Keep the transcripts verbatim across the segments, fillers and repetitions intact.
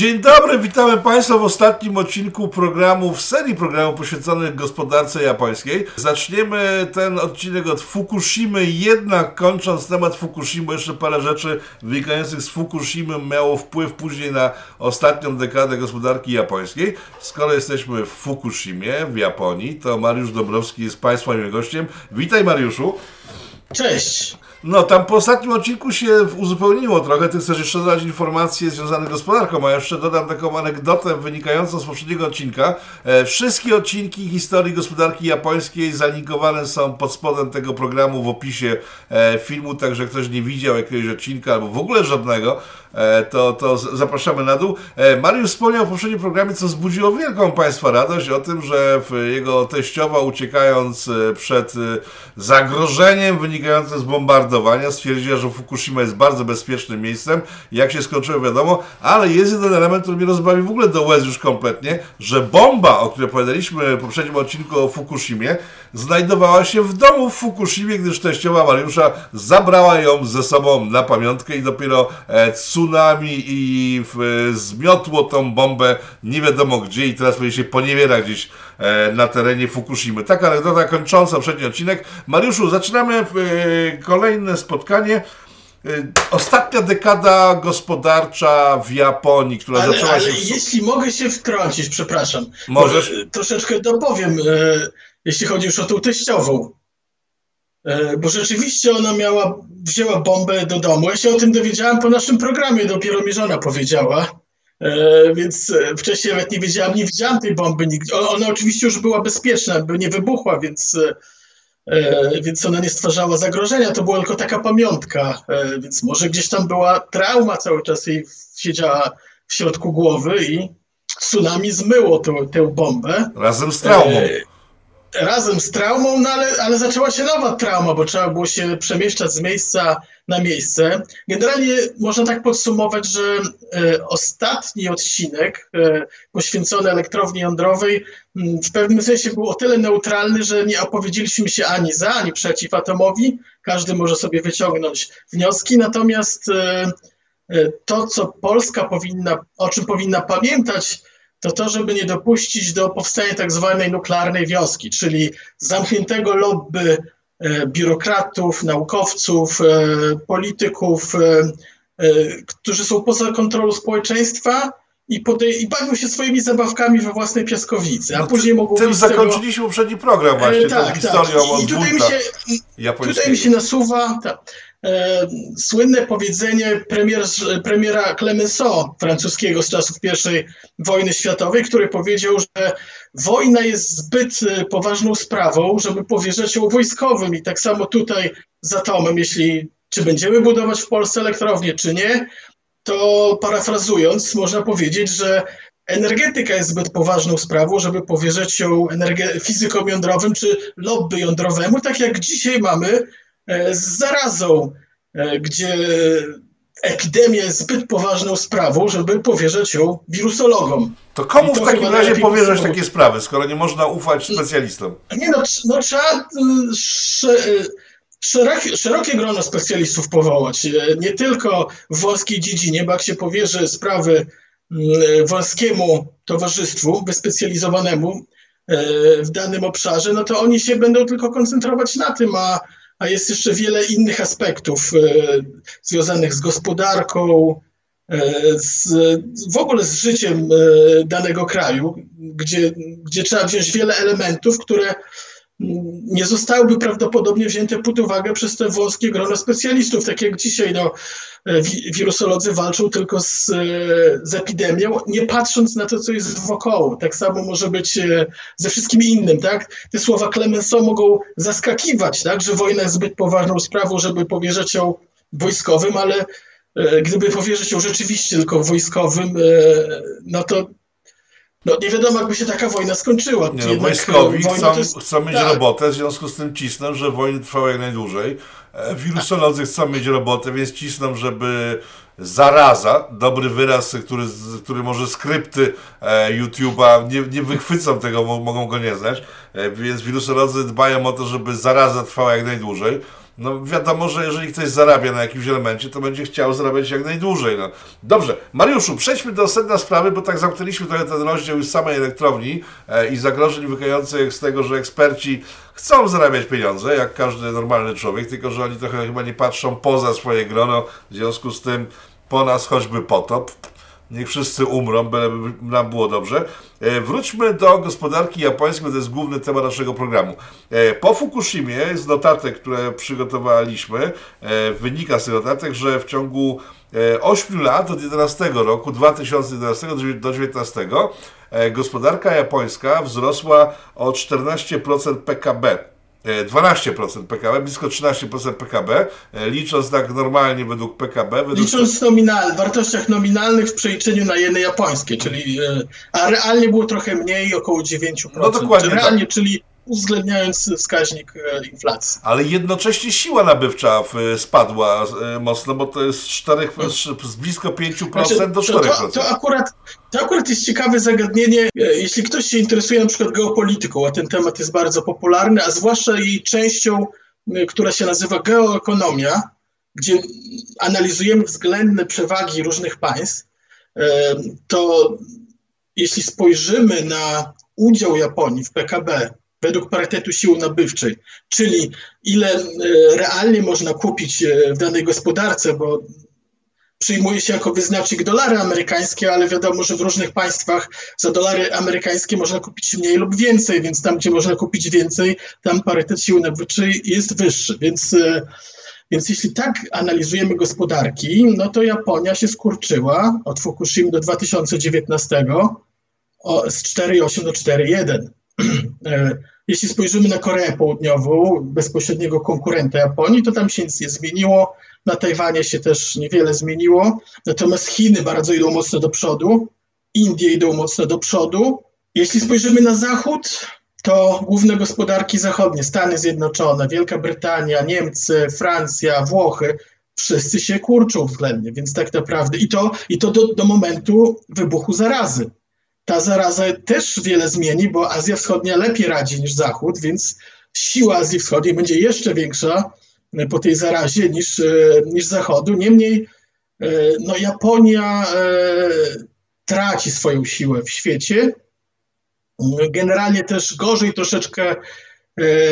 Dzień dobry, witamy Państwa w ostatnim odcinku programu, w serii programów poświęconych gospodarce japońskiej. Zaczniemy ten odcinek od Fukushimy, jednak kończąc temat Fukushimy, jeszcze parę rzeczy wynikających z Fukushimy miało wpływ później na ostatnią dekadę gospodarki japońskiej. Skoro jesteśmy w Fukushimie, w Japonii, to Mariusz Dąbrowski jest Państwa moim gościem. Witaj, Mariuszu. Cześć. No, tam po ostatnim odcinku się uzupełniło trochę. Ty chcesz jeszcze dodać informacje związane z gospodarką, a jeszcze dodam taką anegdotę wynikającą z poprzedniego odcinka. E, wszystkie odcinki historii gospodarki japońskiej zalinkowane są pod spodem tego programu w opisie e, filmu, także ktoś nie widział jakiegoś odcinka albo w ogóle żadnego, e, to, to zapraszamy na dół. E, Mariusz wspomniał w poprzednim programie, co wzbudziło wielką Państwa radość, o tym, że jego teściowa, uciekając przed zagrożeniem wynikającym z bombardowania, stwierdziła, że Fukushima jest bardzo bezpiecznym miejscem. Jak się skończyło, wiadomo, ale jest jeden element, który mnie rozbawił w ogóle do łez już kompletnie, że bomba, o której opowiadaliśmy w poprzednim odcinku o Fukushimie, znajdowała się w domu w Fukushimie, gdyż teściowa Mariusza zabrała ją ze sobą na pamiątkę i dopiero tsunami i zmiotło tą bombę nie wiadomo gdzie i teraz będzie się poniewiera gdzieś na terenie Fukushimy. Taka anegdota kończąca poprzedni odcinek. Mariuszu, zaczynamy kolejny spotkanie. Ostatnia dekada gospodarcza w Japonii, która ale, zaczęła ale się... W... Jeśli mogę się wtrącić, przepraszam. Możesz? Troszeczkę dopowiem, jeśli chodzi już o tą teściową. Bo rzeczywiście ona miała, wzięła bombę do domu. Ja się o tym dowiedziałem po naszym programie, dopiero mi żona powiedziała. Więc wcześniej nawet nie wiedziałam, nie widziałam tej bomby nigdy. Ona oczywiście już była bezpieczna, by nie wybuchła, więc... E, więc ona nie stwarzała zagrożenia, to była tylko taka pamiątka, e, więc może gdzieś tam była trauma cały czas i siedziała w środku głowy i tsunami zmyło to, tę bombę. Razem z traumą. E, razem z traumą, no ale, ale zaczęła się nowa trauma, bo trzeba było się przemieszczać z miejsca na miejsce. Generalnie można tak podsumować, że e, ostatni odcinek e, poświęcony elektrowni jądrowej m, w pewnym sensie był o tyle neutralny, że nie opowiedzieliśmy się ani za, ani przeciw atomowi. Każdy może sobie wyciągnąć wnioski. Natomiast e, to, co Polska powinna, o czym powinna pamiętać, to to, żeby nie dopuścić do powstania tak zwanej nuklearnej wiązki, czyli zamkniętego lobby biurokratów, naukowców, polityków, którzy są poza kontrolą społeczeństwa i, podej- i bawią się swoimi zabawkami we własnej piaskownicy, a no później mogą... Tym zakończyliśmy tego... poprzedni program właśnie, tak, tą tak. historią I, od tutaj mi, się, tutaj mi się nasuwa ta, e, słynne powiedzenie premier, premiera Clemenceau, francuskiego z czasów pierwszej wojny światowej, który powiedział, że wojna jest zbyt poważną sprawą, żeby powierzać ją wojskowym i tak samo tutaj z atomem, jeśli czy będziemy budować w Polsce elektrownię, czy nie, to parafrazując można powiedzieć, że energetyka jest zbyt poważną sprawą, żeby powierzać ją energe- fizykom jądrowym czy lobby jądrowemu, tak jak dzisiaj mamy z zarazą, gdzie epidemia jest zbyt poważną sprawą, żeby powierzać ją wirusologom. To komu to w takim razie powierzać takie sprawy, skoro nie można ufać specjalistom? Nie no, no trzeba sz- szerokie, szerokie grono specjalistów powołać. Nie tylko w wąskiej dziedzinie, bo jak się powierzy sprawy wąskiemu towarzystwu wyspecjalizowanemu w danym obszarze, no to oni się będą tylko koncentrować na tym, a A jest jeszcze wiele innych aspektów e, związanych z gospodarką, e, z, w ogóle z życiem e, danego kraju, gdzie, gdzie trzeba wziąć wiele elementów, które nie zostałyby prawdopodobnie wzięte pod uwagę przez te wąskie grono specjalistów. Tak jak dzisiaj no, wi- wirusolodzy walczą tylko z, z epidemią, nie patrząc na to, co jest wokoło. Tak samo może być ze wszystkim innym. Tak? Te słowa Clemenceau mogą zaskakiwać, tak? Że wojna jest zbyt poważną sprawą, żeby powierzać ją wojskowym, ale e, gdyby powierzyć ją rzeczywiście tylko wojskowym, e, no to No nie wiadomo, jakby się taka wojna skończyła. Nie, no, wojskowi chcą, jest... chcą mieć tak. robotę, w związku z tym cisną, że wojny trwały jak najdłużej. Wirusolodzy chcą mieć robotę, więc cisną, żeby zaraza, dobry wyraz, który, który może skrypty e, YouTube'a nie, nie wychwycą tego, mogą go nie znać, e, więc wirusolodzy dbają o to, żeby zaraza trwała jak najdłużej. No wiadomo, że jeżeli ktoś zarabia na jakimś elemencie, to będzie chciał zarabiać jak najdłużej. No. Dobrze, Mariuszu, przejdźmy do sedna sprawy, bo tak zamknęliśmy trochę ten rozdział już samej elektrowni e, i zagrożeń wynikających z tego, że eksperci chcą zarabiać pieniądze, jak każdy normalny człowiek, tylko że oni trochę chyba nie patrzą poza swoje grono, w związku z tym po nas choćby potop. Niech wszyscy umrą, byleby nam było dobrze. E, wróćmy do gospodarki japońskiej, bo to jest główny temat naszego programu. E, po Fukushimie, z notatek, które przygotowaliśmy, e, wynika z tych notatek, że w ciągu e, ośmiu lat, od jedenastego roku, dwa tysiące jedenastego do dwa tysiące dziewiętnastego, e, gospodarka japońska wzrosła o czternaście procent P K B. dwanaście procent P K B, blisko trzynaście procent P K B, licząc tak normalnie według P K B. Według... Licząc nominal, w wartościach nominalnych w przeliczeniu na jeny japońskie, czyli a realnie było trochę mniej, około dziewięć procent. No dokładnie. Realnie, tak. Czyli uwzględniając wskaźnik inflacji. Ale jednocześnie siła nabywcza spadła mocno, bo to jest z, czterech, z blisko pięć procent znaczy, do czterech procent. To, to, akurat, to akurat jest ciekawe zagadnienie. Jeśli ktoś się interesuje na przykład geopolityką, a ten temat jest bardzo popularny, a zwłaszcza jej częścią, która się nazywa geoekonomia, gdzie analizujemy względne przewagi różnych państw, to jeśli spojrzymy na udział Japonii w P K B według parytetu siły nabywczej, czyli ile realnie można kupić w danej gospodarce, bo przyjmuje się jako wyznacznik dolary amerykańskie, ale wiadomo, że w różnych państwach za dolary amerykańskie można kupić mniej lub więcej, więc tam, gdzie można kupić więcej, tam parytet siły nabywczej jest wyższy. Więc, więc jeśli tak analizujemy gospodarki, no to Japonia się skurczyła od Fukushimy do dwa tysiące dziewiętnastego o, z cztery przecinek osiem do cztery przecinek jeden. Jeśli spojrzymy na Koreę Południową, bezpośredniego konkurenta Japonii, to tam się nic nie zmieniło, na Tajwanie się też niewiele zmieniło, natomiast Chiny bardzo idą mocno do przodu, Indie idą mocno do przodu. Jeśli spojrzymy na Zachód, to główne gospodarki zachodnie, Stany Zjednoczone, Wielka Brytania, Niemcy, Francja, Włochy, wszyscy się kurczą względnie, więc tak naprawdę i to, i to do, do momentu wybuchu zarazy. Ta zaraza też wiele zmieni, bo Azja Wschodnia lepiej radzi niż Zachód, więc siła Azji Wschodniej będzie jeszcze większa po tej zarazie niż, niż Zachodu. Niemniej no, Japonia traci swoją siłę w świecie. Generalnie też gorzej troszeczkę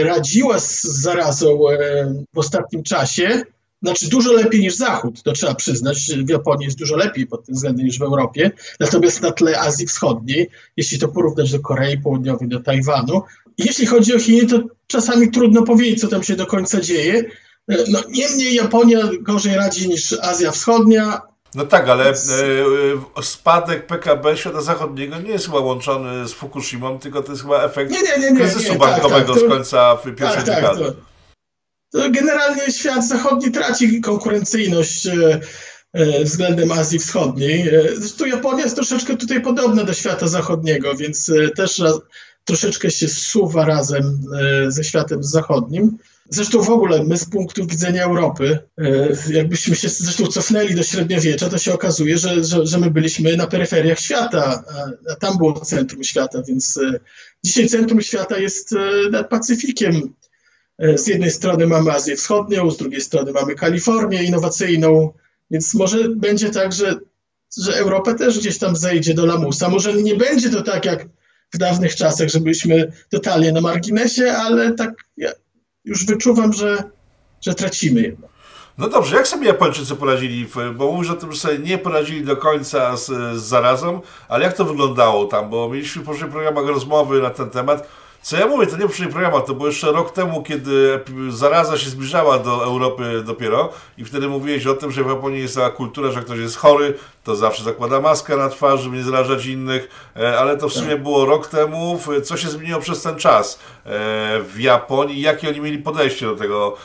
radziła z zarazą w ostatnim czasie. Znaczy dużo lepiej niż Zachód, to trzeba przyznać, w Japonii jest dużo lepiej pod tym względem niż w Europie, natomiast na tle Azji Wschodniej, jeśli to porównać do Korei Południowej, do Tajwanu, jeśli chodzi o Chiny, to czasami trudno powiedzieć, co tam się do końca dzieje, no niemniej Japonia gorzej radzi niż Azja Wschodnia. No tak, ale spadek P K B świata zachodniego nie jest chyba łączony z Fukushimą, tylko to jest chyba efekt nie, nie, nie, nie, kryzysu nie, bankowego tak, tak, z końca to, pierwszej tak, dekady. Tak, to. Generalnie świat zachodni traci konkurencyjność względem Azji Wschodniej. Zresztą Japonia jest troszeczkę tutaj podobna do świata zachodniego, więc też troszeczkę się zsuwa razem ze światem zachodnim. Zresztą w ogóle my z punktu widzenia Europy, jakbyśmy się zresztą cofnęli do średniowiecza, to się okazuje, że, że, że my byliśmy na peryferiach świata, a tam było centrum świata, więc dzisiaj centrum świata jest nad Pacyfikiem. Z jednej strony mamy Azję Wschodnią, z drugiej strony mamy Kalifornię innowacyjną, więc może będzie tak, że, że Europa też gdzieś tam zejdzie do lamusa. Może nie będzie to tak jak w dawnych czasach, że byliśmy totalnie na marginesie, ale tak ja już wyczuwam, że, że tracimy jednak. No dobrze, jak sobie Japończycy poradzili, bo mówisz o tym, że sobie nie poradzili do końca z, z zarazą, ale jak to wyglądało tam, bo mieliśmy w poprzednich programach rozmowy na ten temat. Co ja mówię, to nie przy programach, to było jeszcze rok temu, kiedy zaraza się zbliżała do Europy dopiero i wtedy mówiłeś o tym, że w Japonii jest taka kultura, że jak ktoś jest chory, to zawsze zakłada maskę na twarz, żeby nie zarażać innych, ale to w sumie było rok temu. Co się zmieniło przez ten czas w Japonii? Jakie oni mieli podejście do tego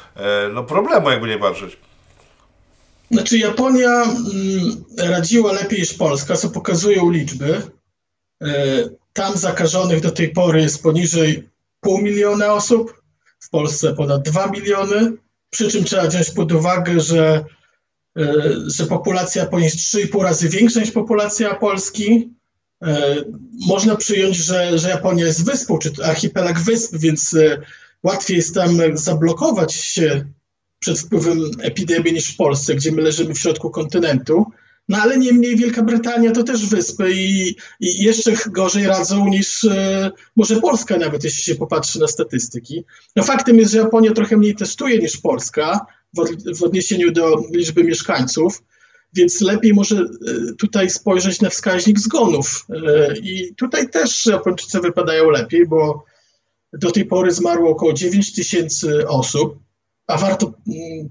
no, problemu, jakby nie patrzeć? Znaczy Japonia radziła lepiej niż Polska, co pokazują liczby. Tam zakażonych do tej pory jest poniżej pół miliona osób, w Polsce ponad dwa miliony, przy czym trzeba wziąć pod uwagę, że, że populacja Japonii jest trzy i pół razy większa niż populacja Polski. Można przyjąć, że, że Japonia jest wyspą, czy archipelag wysp, więc łatwiej jest tam zablokować się przed wpływem epidemii niż w Polsce, gdzie my leżymy w środku kontynentu. No ale niemniej Wielka Brytania to też wyspy i, i jeszcze gorzej radzą niż e, może Polska nawet, jeśli się popatrzy na statystyki. No faktem jest, że Japonia trochę mniej testuje niż Polska w, od, w odniesieniu do liczby mieszkańców, więc lepiej może e, tutaj spojrzeć na wskaźnik zgonów. E, I tutaj też Japończycy wypadają lepiej, bo do tej pory zmarło około dziewięć tysięcy osób, a warto m,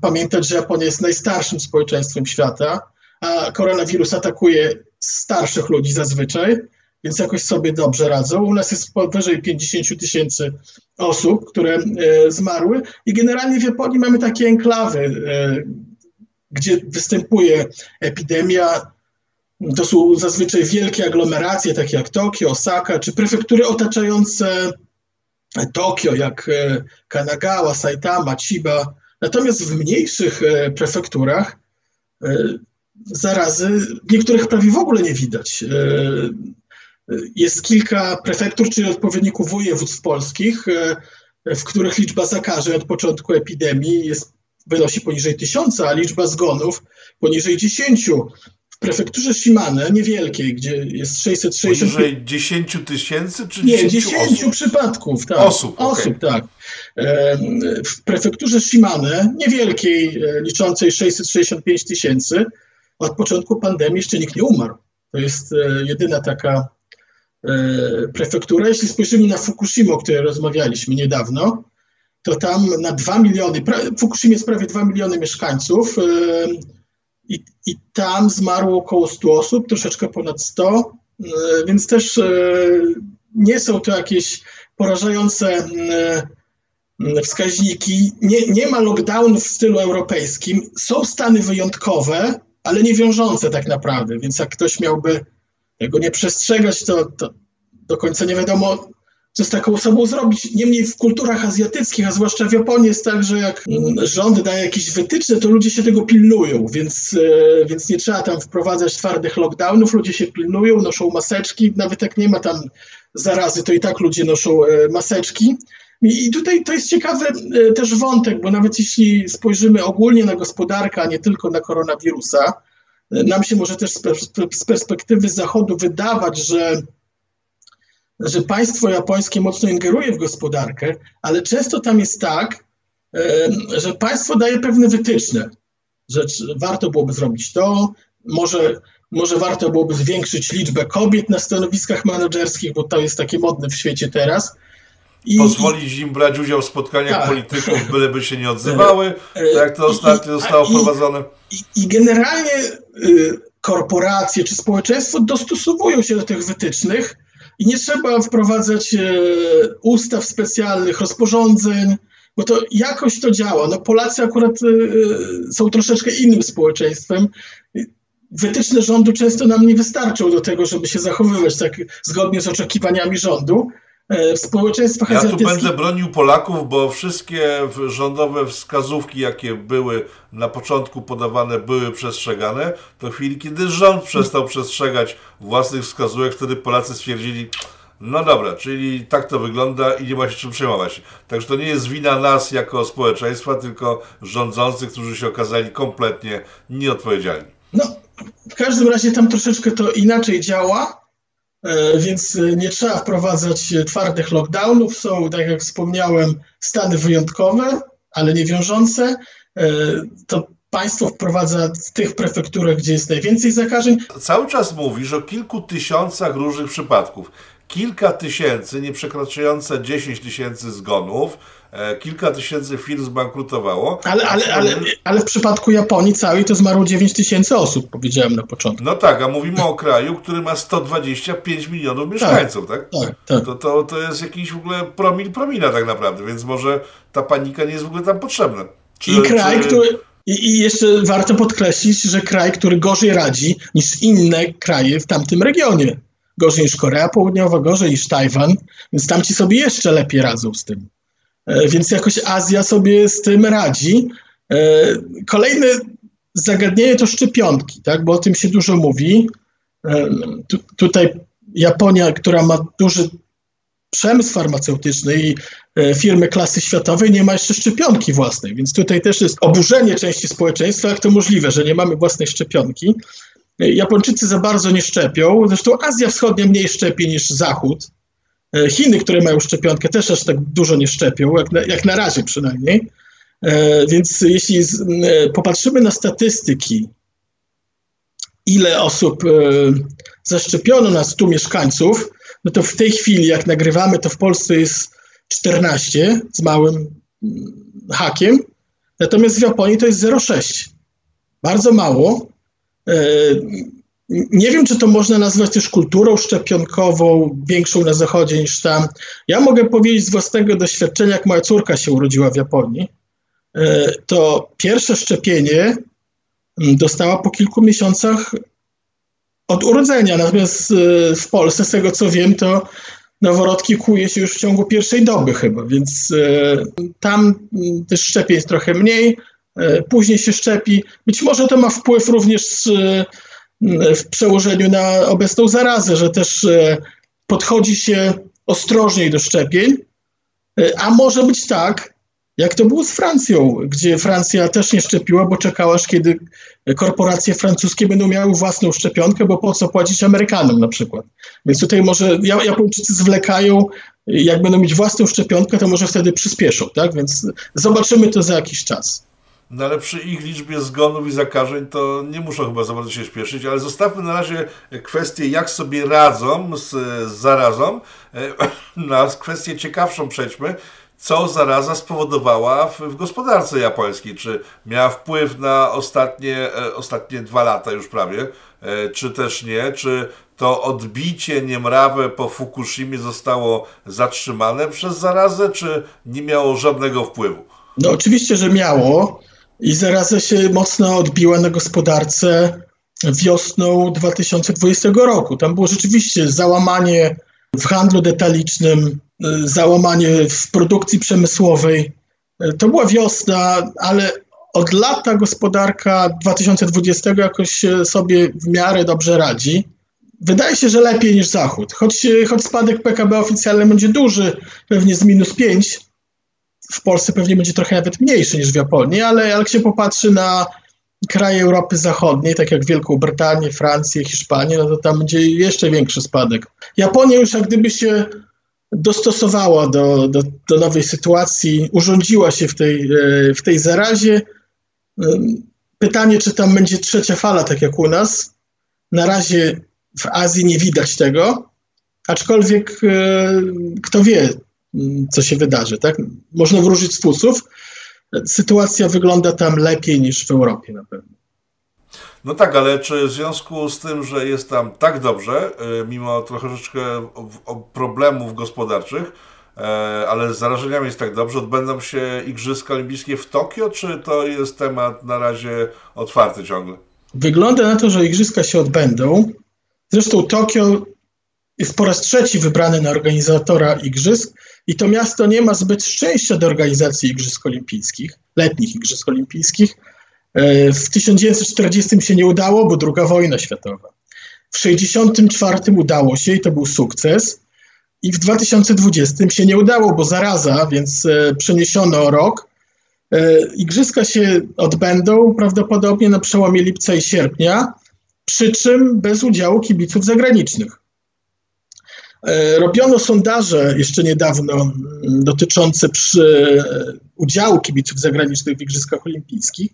pamiętać, że Japonia jest najstarszym społeczeństwem świata, a koronawirus atakuje starszych ludzi zazwyczaj, więc jakoś sobie dobrze radzą. U nas jest powyżej pięćdziesiąt tysięcy osób, które e, zmarły i generalnie w Japonii mamy takie enklawy, e, gdzie występuje epidemia. To są zazwyczaj wielkie aglomeracje, takie jak Tokio, Osaka, czy prefektury otaczające Tokio, jak e, Kanagawa, Saitama, Chiba. Natomiast w mniejszych e, prefekturach e, zarazy niektórych prawie w ogóle nie widać. Jest kilka prefektur, czyli odpowiedników województw polskich, w których liczba zakażeń od początku epidemii jest, wynosi poniżej tysiąca, a liczba zgonów poniżej dziesięciu. W prefekturze Shimane, niewielkiej, gdzie jest sześćset sześćdziesiąt... Poniżej dziesięć tysięcy czy dziesięć? Nie, dziesięć przypadków, tak. Osób, osób okay. Tak. W prefekturze Shimane, niewielkiej, liczącej sześćset sześćdziesiąt pięć tysięcy, od początku pandemii jeszcze nikt nie umarł. To jest e, jedyna taka e, prefektura. Jeśli spojrzymy na Fukushimę, o której rozmawialiśmy niedawno, to tam na dwa miliony, w Fukushimie jest prawie dwa miliony mieszkańców e, i, i tam zmarło około stu osób, troszeczkę ponad sto, e, więc też e, nie są to jakieś porażające e, wskaźniki. Nie, nie ma lockdownów w stylu europejskim. Są stany wyjątkowe, ale nie wiążące tak naprawdę, więc jak ktoś miałby tego nie przestrzegać, to, to do końca nie wiadomo, co z taką osobą zrobić. Niemniej w kulturach azjatyckich, a zwłaszcza w Japonii, jest tak, że jak rząd daje jakieś wytyczne, to ludzie się tego pilnują, więc, więc nie trzeba tam wprowadzać twardych lockdownów, ludzie się pilnują, noszą maseczki, nawet jak nie ma tam zarazy, to i tak ludzie noszą maseczki. I tutaj to jest ciekawy też wątek, bo nawet jeśli spojrzymy ogólnie na gospodarkę, a nie tylko na koronawirusa, nam się może też z perspektywy Zachodu wydawać, że, że państwo japońskie mocno ingeruje w gospodarkę, ale często tam jest tak, że państwo daje pewne wytyczne, że warto byłoby zrobić to, może... Może warto byłoby zwiększyć liczbę kobiet na stanowiskach menedżerskich, bo to jest takie modne w świecie teraz. I pozwolić im brać udział w spotkaniach tak. polityków, byleby się nie odzywały, tak jak to ostatnio zostało wprowadzone. I, I generalnie y, korporacje czy społeczeństwo dostosowują się do tych wytycznych i nie trzeba wprowadzać y, ustaw specjalnych, rozporządzeń, bo to jakoś to działa. No Polacy akurat y, y, są troszeczkę innym społeczeństwem. Wytyczne rządu często nam nie wystarczą do tego, żeby się zachowywać tak zgodnie z oczekiwaniami rządu. W społeczeństwach ja azjatyckich... tu będę bronił Polaków, bo wszystkie rządowe wskazówki, jakie były na początku podawane, były przestrzegane. To w chwili, kiedy rząd przestał przestrzegać własnych wskazówek, wtedy Polacy stwierdzili, no dobra, czyli tak to wygląda i nie ma się czym przejmować. Także to nie jest wina nas jako społeczeństwa, tylko rządzących, którzy się okazali kompletnie nieodpowiedzialni. No, w każdym razie tam troszeczkę to inaczej działa, więc nie trzeba wprowadzać twardych lockdownów. Są, tak jak wspomniałem, stany wyjątkowe, ale nie wiążące. To państwo wprowadza w tych prefekturach, gdzie jest najwięcej zakażeń. Cały czas mówisz o kilku tysiącach różnych przypadków. Kilka tysięcy, nie przekraczające dziesięć tysięcy zgonów, kilka tysięcy firm zbankrutowało. Ale, ale, ale, ale w przypadku Japonii całej to zmarło dziewięć tysięcy osób, powiedziałem na początku. No tak, a mówimy o kraju, który ma sto dwadzieścia pięć milionów mieszkańców, tak? tak? tak, tak. To, to, to jest jakiś w ogóle promil promila tak naprawdę, więc może ta panika nie jest w ogóle tam potrzebna. Czy, I kraj, czy... który... I, I jeszcze warto podkreślić, że kraj, który gorzej radzi niż inne kraje w tamtym regionie. Gorzej niż Korea Południowa, gorzej niż Tajwan, więc tamci sobie jeszcze lepiej radzą z tym. Więc jakoś Azja sobie z tym radzi. Kolejne zagadnienie to szczepionki, tak? Bo o tym się dużo mówi. Tu, tutaj Japonia, która ma duży przemysł farmaceutyczny i firmy klasy światowej nie ma jeszcze szczepionki własnej, więc tutaj też jest oburzenie części społeczeństwa, jak to możliwe, że nie mamy własnej szczepionki. Japończycy za bardzo nie szczepią, zresztą Azja Wschodnia mniej szczepi niż Zachód. Chiny, które mają szczepionkę, też aż tak dużo nie szczepią, jak na, jak na razie przynajmniej. Więc jeśli z, popatrzymy na statystyki, ile osób zaszczepiono na stu mieszkańców, no to w tej chwili, jak nagrywamy, to w Polsce jest czternaście z małym hakiem, natomiast w Japonii to jest zero przecinek sześć. Bardzo mało. Nie wiem, czy to można nazwać też kulturą szczepionkową, większą na zachodzie niż tam. Ja mogę powiedzieć z własnego doświadczenia, jak moja córka się urodziła w Japonii, to pierwsze szczepienie dostała po kilku miesiącach od urodzenia. Natomiast w Polsce, z tego co wiem, to noworodki kłuje się już w ciągu pierwszej doby chyba, więc tam też szczepień jest trochę mniej, później się szczepi. Być może to ma wpływ również w przełożeniu na obecną zarazę, że też podchodzi się ostrożniej do szczepień, a może być tak, jak to było z Francją, gdzie Francja też nie szczepiła, bo czekała, aż kiedy korporacje francuskie będą miały własną szczepionkę, bo po co płacić Amerykanom na przykład. Więc tutaj może Japończycy zwlekają, jak będą mieć własną szczepionkę, to może wtedy przyspieszą, tak? Więc zobaczymy to za jakiś czas. No ale przy ich liczbie zgonów i zakażeń to nie muszą chyba za bardzo się śpieszyć, ale zostawmy na razie kwestię, jak sobie radzą z, z zarazą, na kwestię ciekawszą przejdźmy. Co zaraza spowodowała w, w gospodarce japońskiej? Czy miała wpływ na ostatnie, e, ostatnie dwa lata już prawie, e, czy też nie? Czy to odbicie niemrawe po Fukushimie zostało zatrzymane przez zarazę, czy nie miało żadnego wpływu? No oczywiście, że miało i zaraza się mocno odbiła na gospodarce wiosną dwa tysiące dwudziestego roku. Tam było rzeczywiście załamanie w handlu detalicznym, załamanie w produkcji przemysłowej. To była wiosna, ale od lat gospodarka dwa tysiące dwudziestego jakoś sobie w miarę dobrze radzi. Wydaje się, że lepiej niż Zachód. Choć, choć spadek P K B oficjalny będzie duży, pewnie z minus pięć, w Polsce pewnie będzie trochę nawet mniejszy niż w Japonii, ale jak się popatrzy na kraje Europy Zachodniej, tak jak Wielką Brytanię, Francję, Hiszpanię, no to tam będzie jeszcze większy spadek. Japonia już jak gdyby się dostosowała do, do, do nowej sytuacji, urządziła się w tej, w tej zarazie. Pytanie, czy tam będzie trzecia fala, tak jak u nas. Na razie w Azji nie widać tego, aczkolwiek kto wie, co się wydarzy, tak? Można wróżyć z płuców. Sytuacja wygląda tam lepiej niż w Europie na pewno. No tak, ale czy w związku z tym, że jest tam tak dobrze, mimo troszeczkę problemów gospodarczych, ale z zarażeniami jest tak dobrze, odbędą się Igrzyska Olimpijskie w Tokio, czy to jest temat na razie otwarty ciągle? Wygląda na to, że Igrzyska się odbędą. Zresztą Tokio jest po raz trzeci wybrany na organizatora Igrzysk i to miasto nie ma zbyt szczęścia do organizacji Igrzysk Olimpijskich, letnich Igrzysk Olimpijskich. W tysiąc dziewięćset czterdziestym się nie udało, bo druga wojna światowa. W tysiąc dziewięćset sześćdziesiątym czwartym udało się i to był sukces. I w dwa tysiące dwudziestym się nie udało, bo zaraza, więc przeniesiono rok. Igrzyska się odbędą prawdopodobnie na przełomie lipca i sierpnia, przy czym bez udziału kibiców zagranicznych. Robiono sondaże jeszcze niedawno dotyczące przy udziału kibiców zagranicznych w Igrzyskach Olimpijskich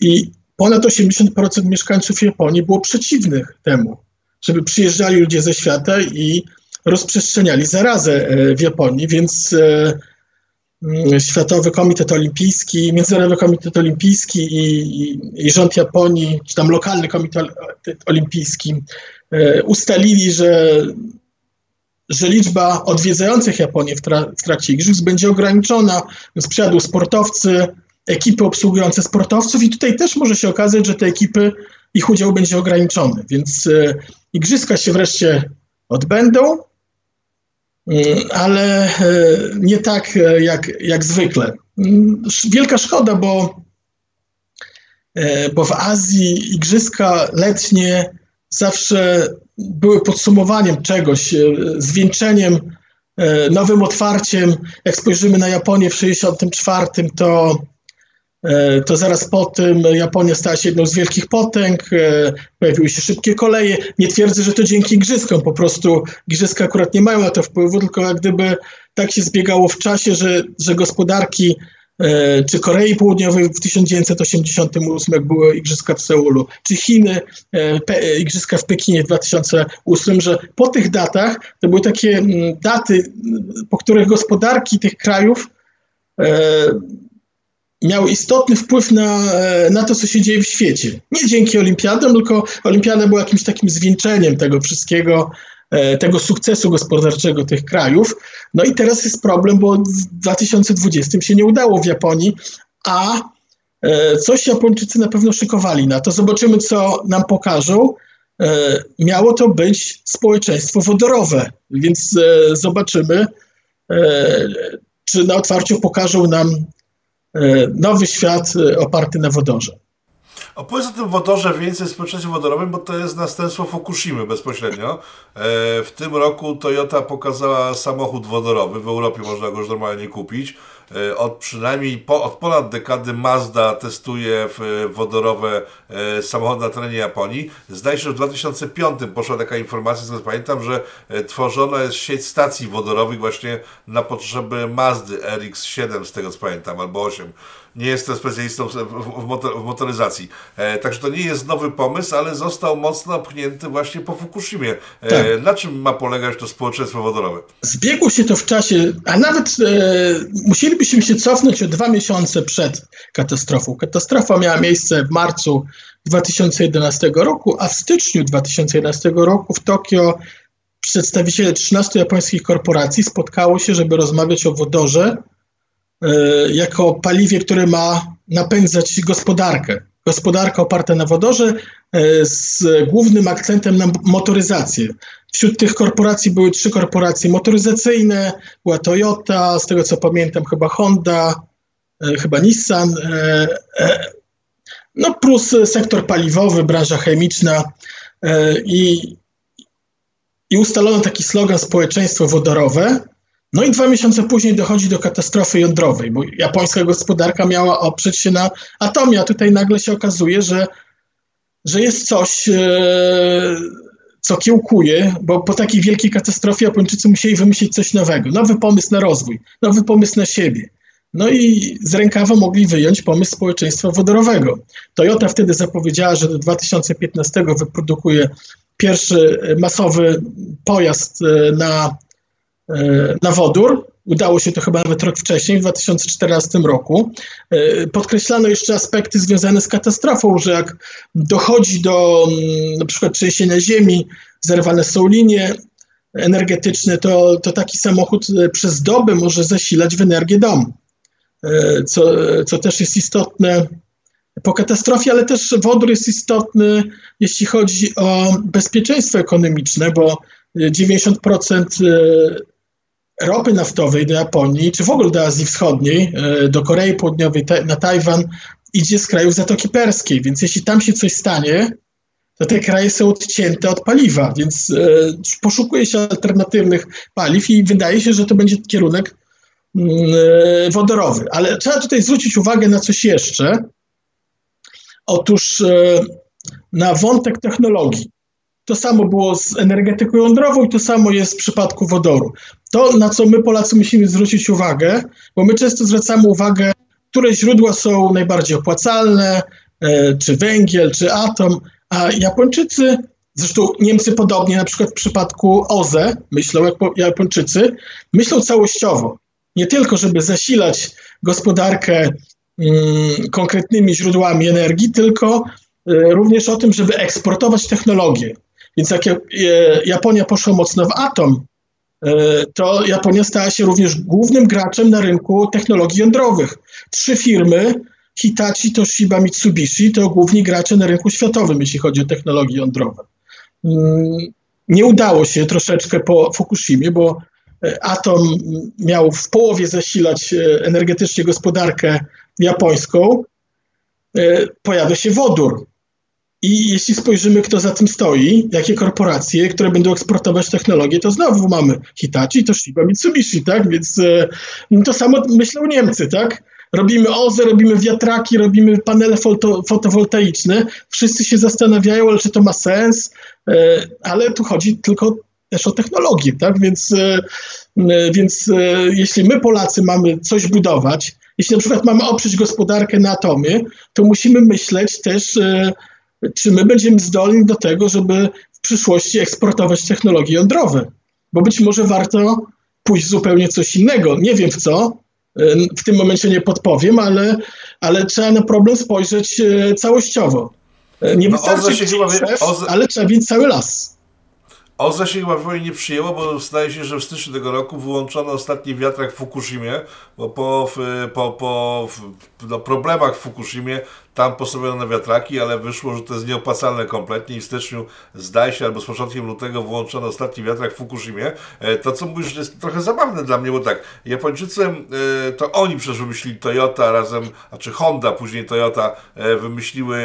i ponad osiemdziesiąt procent mieszkańców Japonii było przeciwnych temu, żeby przyjeżdżali ludzie ze świata i rozprzestrzeniali zarazę w Japonii, więc Światowy Komitet Olimpijski, Międzynarodowy Komitet Olimpijski i, i, i rząd Japonii, czy tam lokalny komitet olimpijski ustalili, że że liczba odwiedzających Japonię w, tra- w trakcie igrzysk będzie ograniczona, więc przyjadą sportowcy, ekipy obsługujące sportowców i tutaj też może się okazać, że te ekipy, ich udział będzie ograniczony, więc y, igrzyska się wreszcie odbędą, y, ale y, nie tak y, jak, jak zwykle. Y, wielka szkoda, bo, y, bo w Azji igrzyska letnie zawsze były podsumowaniem czegoś, zwieńczeniem nowym otwarciem, jak spojrzymy na Japonię w tysiąc dziewięćset sześćdziesiątym czwartym, to, to zaraz po tym Japonia stała się jedną z wielkich potęg, pojawiły się szybkie koleje. Nie twierdzę, że to dzięki igrzyskom, po prostu igrzyska akurat nie mają na to wpływu, tylko jak gdyby tak się zbiegało w czasie, że, że gospodarki czy Korei Południowej w tysiąc dziewięćset osiemdziesiątym ósmym, jak były igrzyska w Seulu, czy Chiny, pe, igrzyska w Pekinie w dwa tysiące ósmym, że po tych datach to były takie daty, po których gospodarki tych krajów e, miały istotny wpływ na, na to, co się dzieje w świecie. Nie dzięki olimpiadom, tylko olimpiada była jakimś takim zwieńczeniem tego wszystkiego, tego sukcesu gospodarczego tych krajów. No i teraz jest problem, bo w dwa tysiące dwudziestym się nie udało w Japonii, a coś Japończycy na pewno szykowali na to. Zobaczymy, co nam pokażą. Miało to być społeczeństwo wodorowe, więc zobaczymy, czy na otwarciu pokażą nam nowy świat oparty na wodorze. Opowiedz o tym wodorze więcej w społeczeństwie wodorowym, bo to jest następstwo Fukushimy bezpośrednio. W tym roku Toyota pokazała samochód wodorowy, w Europie można go już normalnie kupić. Od przynajmniej po, od ponad dekady Mazda testuje wodorowe samochody na terenie Japonii. Zdaje się, że w dwa tysiące piątym poszła taka informacja, z pamiętam, że tworzona jest sieć stacji wodorowych właśnie na potrzeby Mazdy R X siedem, z tego co pamiętam, albo osiem. Nie jestem specjalistą w motoryzacji. E, także to nie jest nowy pomysł, ale został mocno pchnięty właśnie po Fukushimie. E, tak. Na czym ma polegać to społeczeństwo wodorowe? Zbiegło się to w czasie, a nawet e, musielibyśmy się cofnąć o dwa miesiące przed katastrofą. Katastrofa miała miejsce w marcu dwa tysiące jedenastego roku, a w styczniu dwa tysiące jedenastego roku w Tokio przedstawiciele trzynastu japońskich korporacji spotkało się, żeby rozmawiać o wodorze jako paliwie, które ma napędzać gospodarkę. Gospodarka oparta na wodorze z głównym akcentem na motoryzację. Wśród tych korporacji były trzy korporacje motoryzacyjne, była Toyota, z tego co pamiętam chyba Honda, chyba Nissan, no plus sektor paliwowy, branża chemiczna i, i ustalono taki slogan społeczeństwo wodorowe. No i dwa miesiące później dochodzi do katastrofy jądrowej, bo japońska gospodarka miała oprzeć się na atomie, a tutaj nagle się okazuje, że, że jest coś, e, co kiełkuje, bo po takiej wielkiej katastrofie Japończycy musieli wymyślić coś nowego, nowy pomysł na rozwój, nowy pomysł na siebie. No i z rękawa mogli wyjąć pomysł społeczeństwa wodorowego. Toyota wtedy zapowiedziała, że do dwa tysiące piętnastego wyprodukuje pierwszy masowy pojazd na na wodór. Udało się to chyba nawet rok wcześniej, w dwa tysiące czternastym roku. Podkreślano jeszcze aspekty związane z katastrofą, że jak dochodzi do na przykład trzęsienia ziemi, zerwane są linie energetyczne, to, to taki samochód przez dobę może zasilać w energię dom, co, co też jest istotne po katastrofie, ale też wodór jest istotny, jeśli chodzi o bezpieczeństwo ekonomiczne, bo dziewięćdziesiąt procent ropy naftowej do Japonii, czy w ogóle do Azji Wschodniej, do Korei Południowej, na Tajwan, idzie z krajów Zatoki Perskiej, więc jeśli tam się coś stanie, to te kraje są odcięte od paliwa, więc poszukuje się alternatywnych paliw i wydaje się, że to będzie kierunek wodorowy. Ale trzeba tutaj zwrócić uwagę na coś jeszcze. Otóż na wątek technologii. To samo było z energetyką jądrową i to samo jest w przypadku wodoru. To, na co my Polacy musimy zwrócić uwagę, bo my często zwracamy uwagę, które źródła są najbardziej opłacalne, czy węgiel, czy atom, a Japończycy, zresztą Niemcy podobnie, na przykład w przypadku O Z E, myślą jak Japończycy, myślą całościowo. Nie tylko, żeby zasilać gospodarkę mm, konkretnymi źródłami energii, tylko y, również o tym, żeby eksportować technologię. Więc jak Japonia poszła mocno w atom, to Japonia stała się również głównym graczem na rynku technologii jądrowych. Trzy firmy, Hitachi, Toshiba, Mitsubishi, to główni gracze na rynku światowym, jeśli chodzi o technologie jądrowe. Nie udało się troszeczkę po Fukushimie, bo atom miał w połowie zasilać energetycznie gospodarkę japońską. Pojawia się wodór. I jeśli spojrzymy, kto za tym stoi, jakie korporacje, które będą eksportować technologię, to znowu mamy Hitachi, Toshiba, Mitsubishi, tak? Więc e, to samo myślą Niemcy, tak? Robimy O Z E, robimy wiatraki, robimy panele foto, fotowoltaiczne. Wszyscy się zastanawiają, ale czy to ma sens? E, ale tu chodzi tylko też o technologię, tak? Więc, e, więc e, jeśli my, Polacy, mamy coś budować, jeśli na przykład mamy oprzeć gospodarkę na atomie, to musimy myśleć też... E, czy my będziemy zdolni do tego, żeby w przyszłości eksportować technologie jądrowe? Bo być może warto pójść zupełnie coś innego. Nie wiem w co, w tym momencie nie podpowiem, ale, ale trzeba na problem spojrzeć całościowo. Nie no wystarczy się dziś, szef, ale trzeba mieć cały las. O Z E się chyba pewnie nie przyjęło, bo zdaje się, że w styczniu tego roku wyłączono ostatni wiatrak w Fukushimie, bo po, po, po no problemach w Fukushimie tam postawiono wiatraki, ale wyszło, że to jest nieopłacalne kompletnie i w styczniu, zdaje się, albo z początkiem lutego wyłączono ostatni wiatrak w Fukushimie. To, co mówisz, jest trochę zabawne dla mnie, bo tak, Japończycy, to oni przecież wymyślili Toyota razem, a czy Honda, później Toyota, wymyśliły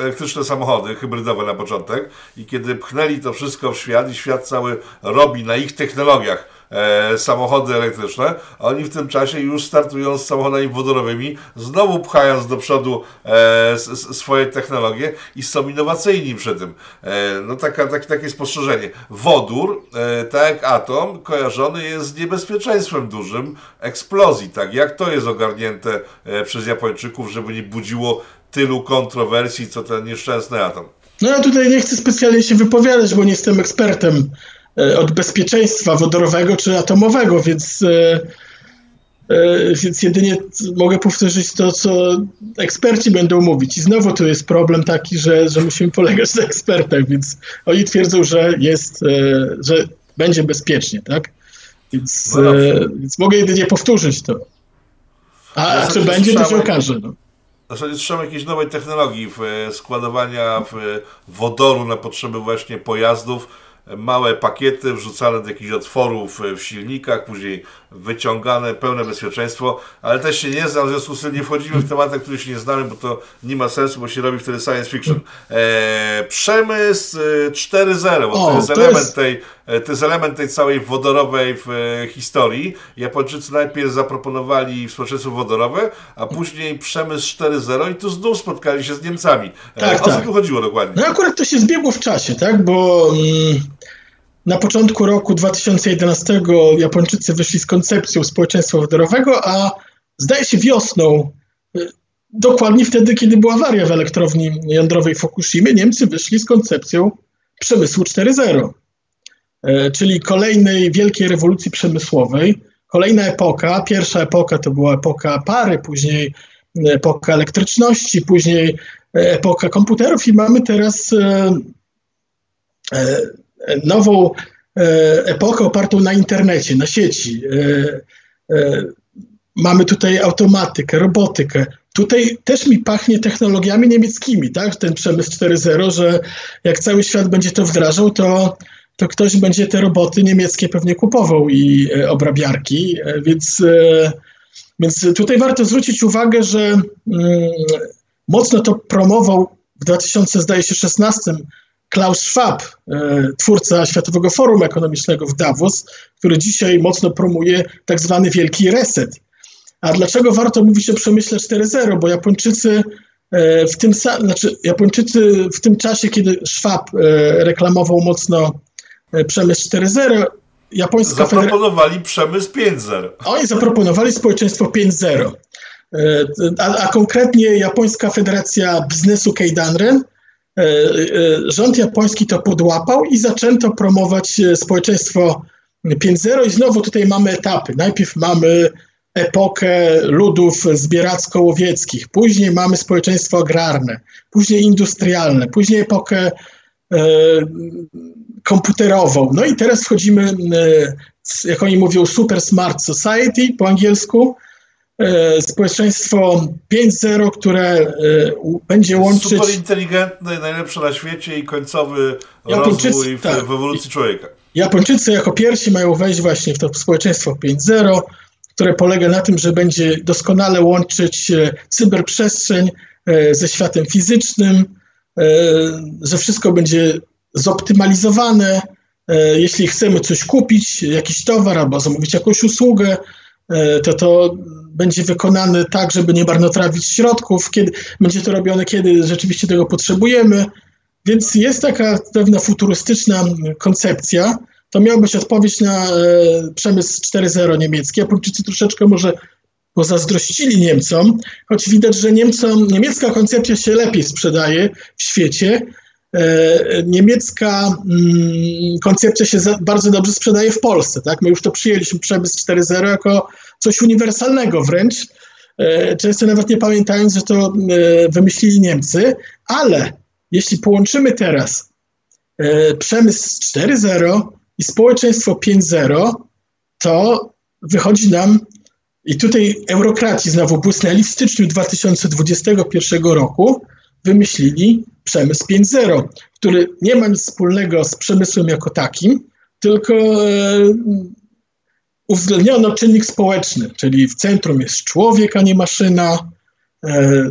elektryczne samochody, hybrydowe na początek i kiedy pchnęli to wszystko w świat i świat cały robi na ich technologiach e, samochody elektryczne, a oni w tym czasie już startują z samochodami wodorowymi, znowu pchając do przodu e, s, swoje technologie i są innowacyjni przy tym. E, no taka, tak, takie spostrzeżenie. Wodór, e, tak jak atom, kojarzony jest z niebezpieczeństwem dużym eksplozji. Tak jak to jest ogarnięte e, przez Japończyków, żeby nie budziło tylu kontrowersji, co ten nieszczęsny atom. No ja tutaj nie chcę specjalnie się wypowiadać, bo nie jestem ekspertem od bezpieczeństwa wodorowego czy atomowego, więc, więc jedynie mogę powtórzyć to, co eksperci będą mówić. I znowu tu jest problem taki, że, że musimy polegać na ekspertach, więc oni twierdzą, że jest, że będzie bezpiecznie, tak? Więc, no więc mogę jedynie powtórzyć to. A, ja a czy będzie, to się okaże. No. Zasadzie trzeba jakiejś nowej technologii w, składowania w, wodoru na potrzeby właśnie pojazdów. Małe pakiety wrzucane do jakichś otworów w silnikach, później wyciągane, pełne bezpieczeństwo, ale też się nie znam, w związku z tym nie wchodzimy w tematy, których się nie znamy, bo to nie ma sensu, bo się robi wtedy science fiction. Eee, przemysł cztery zero, bo to jest element tej, to jest element tej całej wodorowej w, e, historii. Japończycy najpierw zaproponowali społeczeństwo wodorowe, a później przemysł cztery zero i tu znów spotkali się z Niemcami. E, tak, o co tak. tu chodziło dokładnie? No akurat to się zbiegło w czasie, tak, bo... Mm... Na początku roku dwa tysiące jedenastego Japończycy wyszli z koncepcją społeczeństwa wodorowego, a zdaje się wiosną, dokładnie wtedy, kiedy była awaria w elektrowni jądrowej w Fukushimie, Niemcy wyszli z koncepcją przemysłu cztery zero, czyli kolejnej wielkiej rewolucji przemysłowej. Kolejna epoka, pierwsza epoka to była epoka pary, później epoka elektryczności, później epoka komputerów i mamy teraz... nową e, epokę opartą na internecie, na sieci. E, e, mamy tutaj automatykę, robotykę. Tutaj też mi pachnie technologiami niemieckimi, tak? Ten przemysł cztery zero, że jak cały świat będzie to wdrażał, to, to ktoś będzie te roboty niemieckie pewnie kupował i e, obrabiarki. E, więc, e, więc tutaj warto zwrócić uwagę, że mm, mocno to promował w dwa tysiące szesnastym Klaus Schwab, twórca Światowego Forum Ekonomicznego w Davos, który dzisiaj mocno promuje tak zwany wielki reset. A dlaczego warto mówić o przemyśle cztery zero? Bo Japończycy w tym, znaczy Japończycy w tym czasie, kiedy Schwab reklamował mocno przemysł cztery zero, Japońska zaproponowali feder... przemysł pięć zero. Oni zaproponowali społeczeństwo pięć zero. A, a konkretnie Japońska Federacja Biznesu Keidanren, rząd japoński to podłapał i zaczęto promować społeczeństwo pięć zero i znowu tutaj mamy etapy. Najpierw mamy epokę ludów zbieracko-łowieckich, później mamy społeczeństwo agrarne, później industrialne, później epokę e, komputerową. No i teraz wchodzimy, e, jak oni mówią, super smart society po angielsku, społeczeństwo pięć zero, które będzie łączyć... Super inteligentne, najlepsze na świecie i końcowy rozwój w, tak, w ewolucji człowieka. Japończycy jako pierwsi mają wejść właśnie w to społeczeństwo pięć zero, które polega na tym, że będzie doskonale łączyć cyberprzestrzeń ze światem fizycznym, że wszystko będzie zoptymalizowane. Jeśli chcemy coś kupić, jakiś towar albo zamówić jakąś usługę, to to będzie wykonane tak, żeby nie marnotrawić środków, kiedy, będzie to robione, kiedy rzeczywiście tego potrzebujemy. Więc jest taka pewna futurystyczna koncepcja. To miała być odpowiedź na e, przemysł cztery zero niemiecki. Japończycy troszeczkę może pozazdrościli Niemcom, choć widać, że Niemcom, niemiecka koncepcja się lepiej sprzedaje w świecie. E, niemiecka mm, koncepcja się za, bardzo dobrze sprzedaje w Polsce. Tak? My już to przyjęliśmy, przemysł cztery zero, jako coś uniwersalnego wręcz, e, często nawet nie pamiętając, że to e, wymyślili Niemcy, ale jeśli połączymy teraz e, przemysł cztery zero i społeczeństwo pięć zero, to wychodzi nam, i tutaj eurokraci znowu błysnęli, w styczniu dwa tysiące dwudziestego pierwszego roku wymyślili przemysł pięć zero, który nie ma nic wspólnego z przemysłem jako takim, tylko e, uwzględniono czynnik społeczny, czyli w centrum jest człowiek, a nie maszyna, e,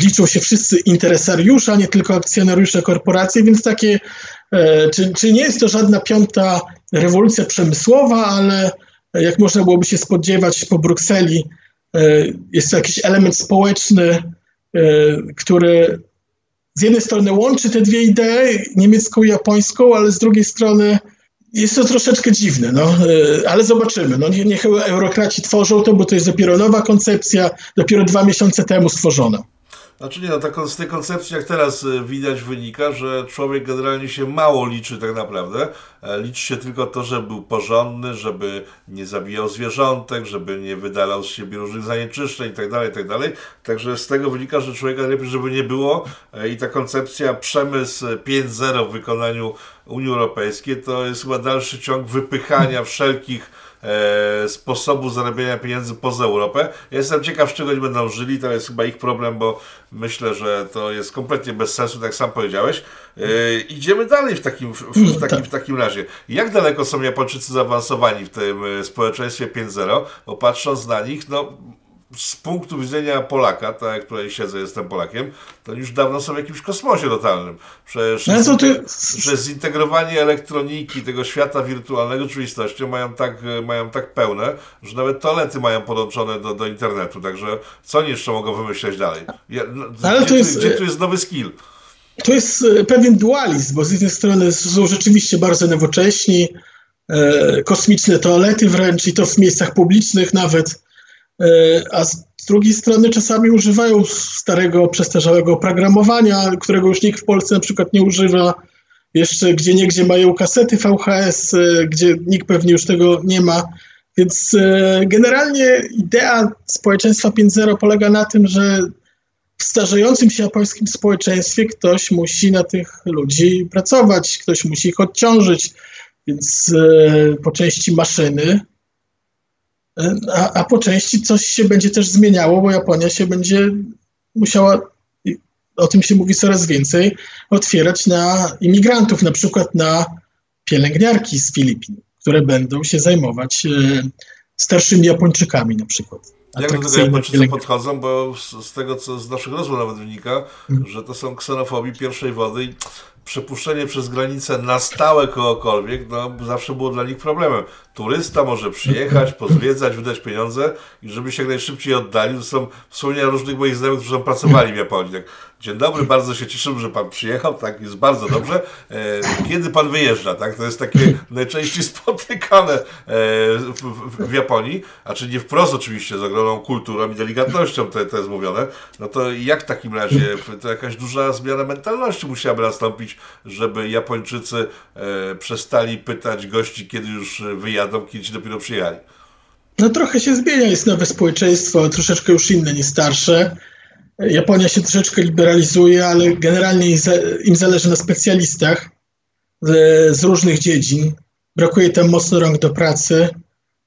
liczą się wszyscy interesariusze, a nie tylko akcjonariusze korporacji, więc takie, e, czy, czy nie jest to żadna piąta rewolucja przemysłowa, ale jak można byłoby się spodziewać po Brukseli, e, jest to jakiś element społeczny, e, który z jednej strony łączy te dwie idee, niemiecką i japońską, ale z drugiej strony jest to troszeczkę dziwne, no, ale zobaczymy. No, niech eurokraci tworzą to, bo to jest dopiero nowa koncepcja, dopiero dwa miesiące temu stworzona. Znaczy nie, no, ta, z tej koncepcji, jak teraz widać, wynika, że człowiek generalnie się mało liczy tak naprawdę. Liczy się tylko to, żeby był porządny, żeby nie zabijał zwierzątek, żeby nie wydalał z siebie różnych zanieczyszczeń itd., itd. Także z tego wynika, że człowieka lepiej, żeby nie było. I ta koncepcja przemysł pięć zero w wykonaniu Unii Europejskiej to jest chyba dalszy ciąg wypychania wszelkich E, sposobu zarabiania pieniędzy poza Europę. Ja jestem ciekaw, czego nie będą żyli, to jest chyba ich problem, bo myślę, że to jest kompletnie bez sensu, tak sam powiedziałeś. E, idziemy dalej w takim, w, w, takim, w takim razie. Jak daleko są Japończycy zaawansowani w tym e, społeczeństwie pięć zero? Bo patrząc na nich, no z punktu widzenia Polaka, tak jak tutaj siedzę, jestem Polakiem, to już dawno są w jakimś kosmosie totalnym. Przecież no ty... zintegrowanie elektroniki, tego świata wirtualnego rzeczywistością mają tak, mają tak pełne, że nawet toalety mają podłączone do, do internetu. Także co oni jeszcze mogą wymyśleć dalej? Ja, no, ale gdzie, to jest... gdzie tu jest nowy skill? To jest pewien dualizm, bo z jednej strony są rzeczywiście bardzo nowocześni, e, kosmiczne toalety wręcz i to w miejscach publicznych nawet, a z drugiej strony czasami używają starego, przestarzałego oprogramowania, którego już nikt w Polsce na przykład nie używa. Jeszcze gdzieniegdzie mają kasety V H S, gdzie nikt pewnie już tego nie ma. Więc generalnie idea społeczeństwa pięć zero polega na tym, że w starzejącym się japońskim społeczeństwie ktoś musi na tych ludzi pracować, ktoś musi ich odciążyć, więc po części maszyny, A, a po części coś się będzie też zmieniało, bo Japonia się będzie musiała, o tym się mówi coraz więcej, otwierać na imigrantów, na przykład na pielęgniarki z Filipin, które będą się zajmować e, starszymi Japończykami na przykład. Jak do tego Japończycy podchodzą, bo z, z tego, co z naszych rozmów nawet wynika, hmm. że to są ksenofobii pierwszej wody i przepuszczenie przez granicę na stałe kogokolwiek, no zawsze było dla nich problemem. Turysta może przyjechać, pozwiedzać, wydać pieniądze i żeby się jak najszybciej oddalił. To są wspomnienia różnych moich znajomych, którzy tam pracowali w Japonii. Tak, dzień dobry, bardzo się cieszymy, że pan przyjechał, tak, jest bardzo dobrze. E, kiedy pan wyjeżdża, tak? To jest takie najczęściej spotykane e, w, w, w Japonii, a czy nie wprost oczywiście, z ogromną kulturą i delikatnością to, to jest mówione. No to jak w takim razie, to jakaś duża zmiana mentalności musiałaby nastąpić, żeby Japończycy e, przestali pytać gości, kiedy już wyjadą, kiedy ci dopiero przyjechali? No trochę się zmienia, jest nowe społeczeństwo, troszeczkę już inne, nie starsze. Japonia się troszeczkę liberalizuje, ale generalnie im zależy na specjalistach z, z różnych dziedzin. Brakuje tam mocno rąk do pracy,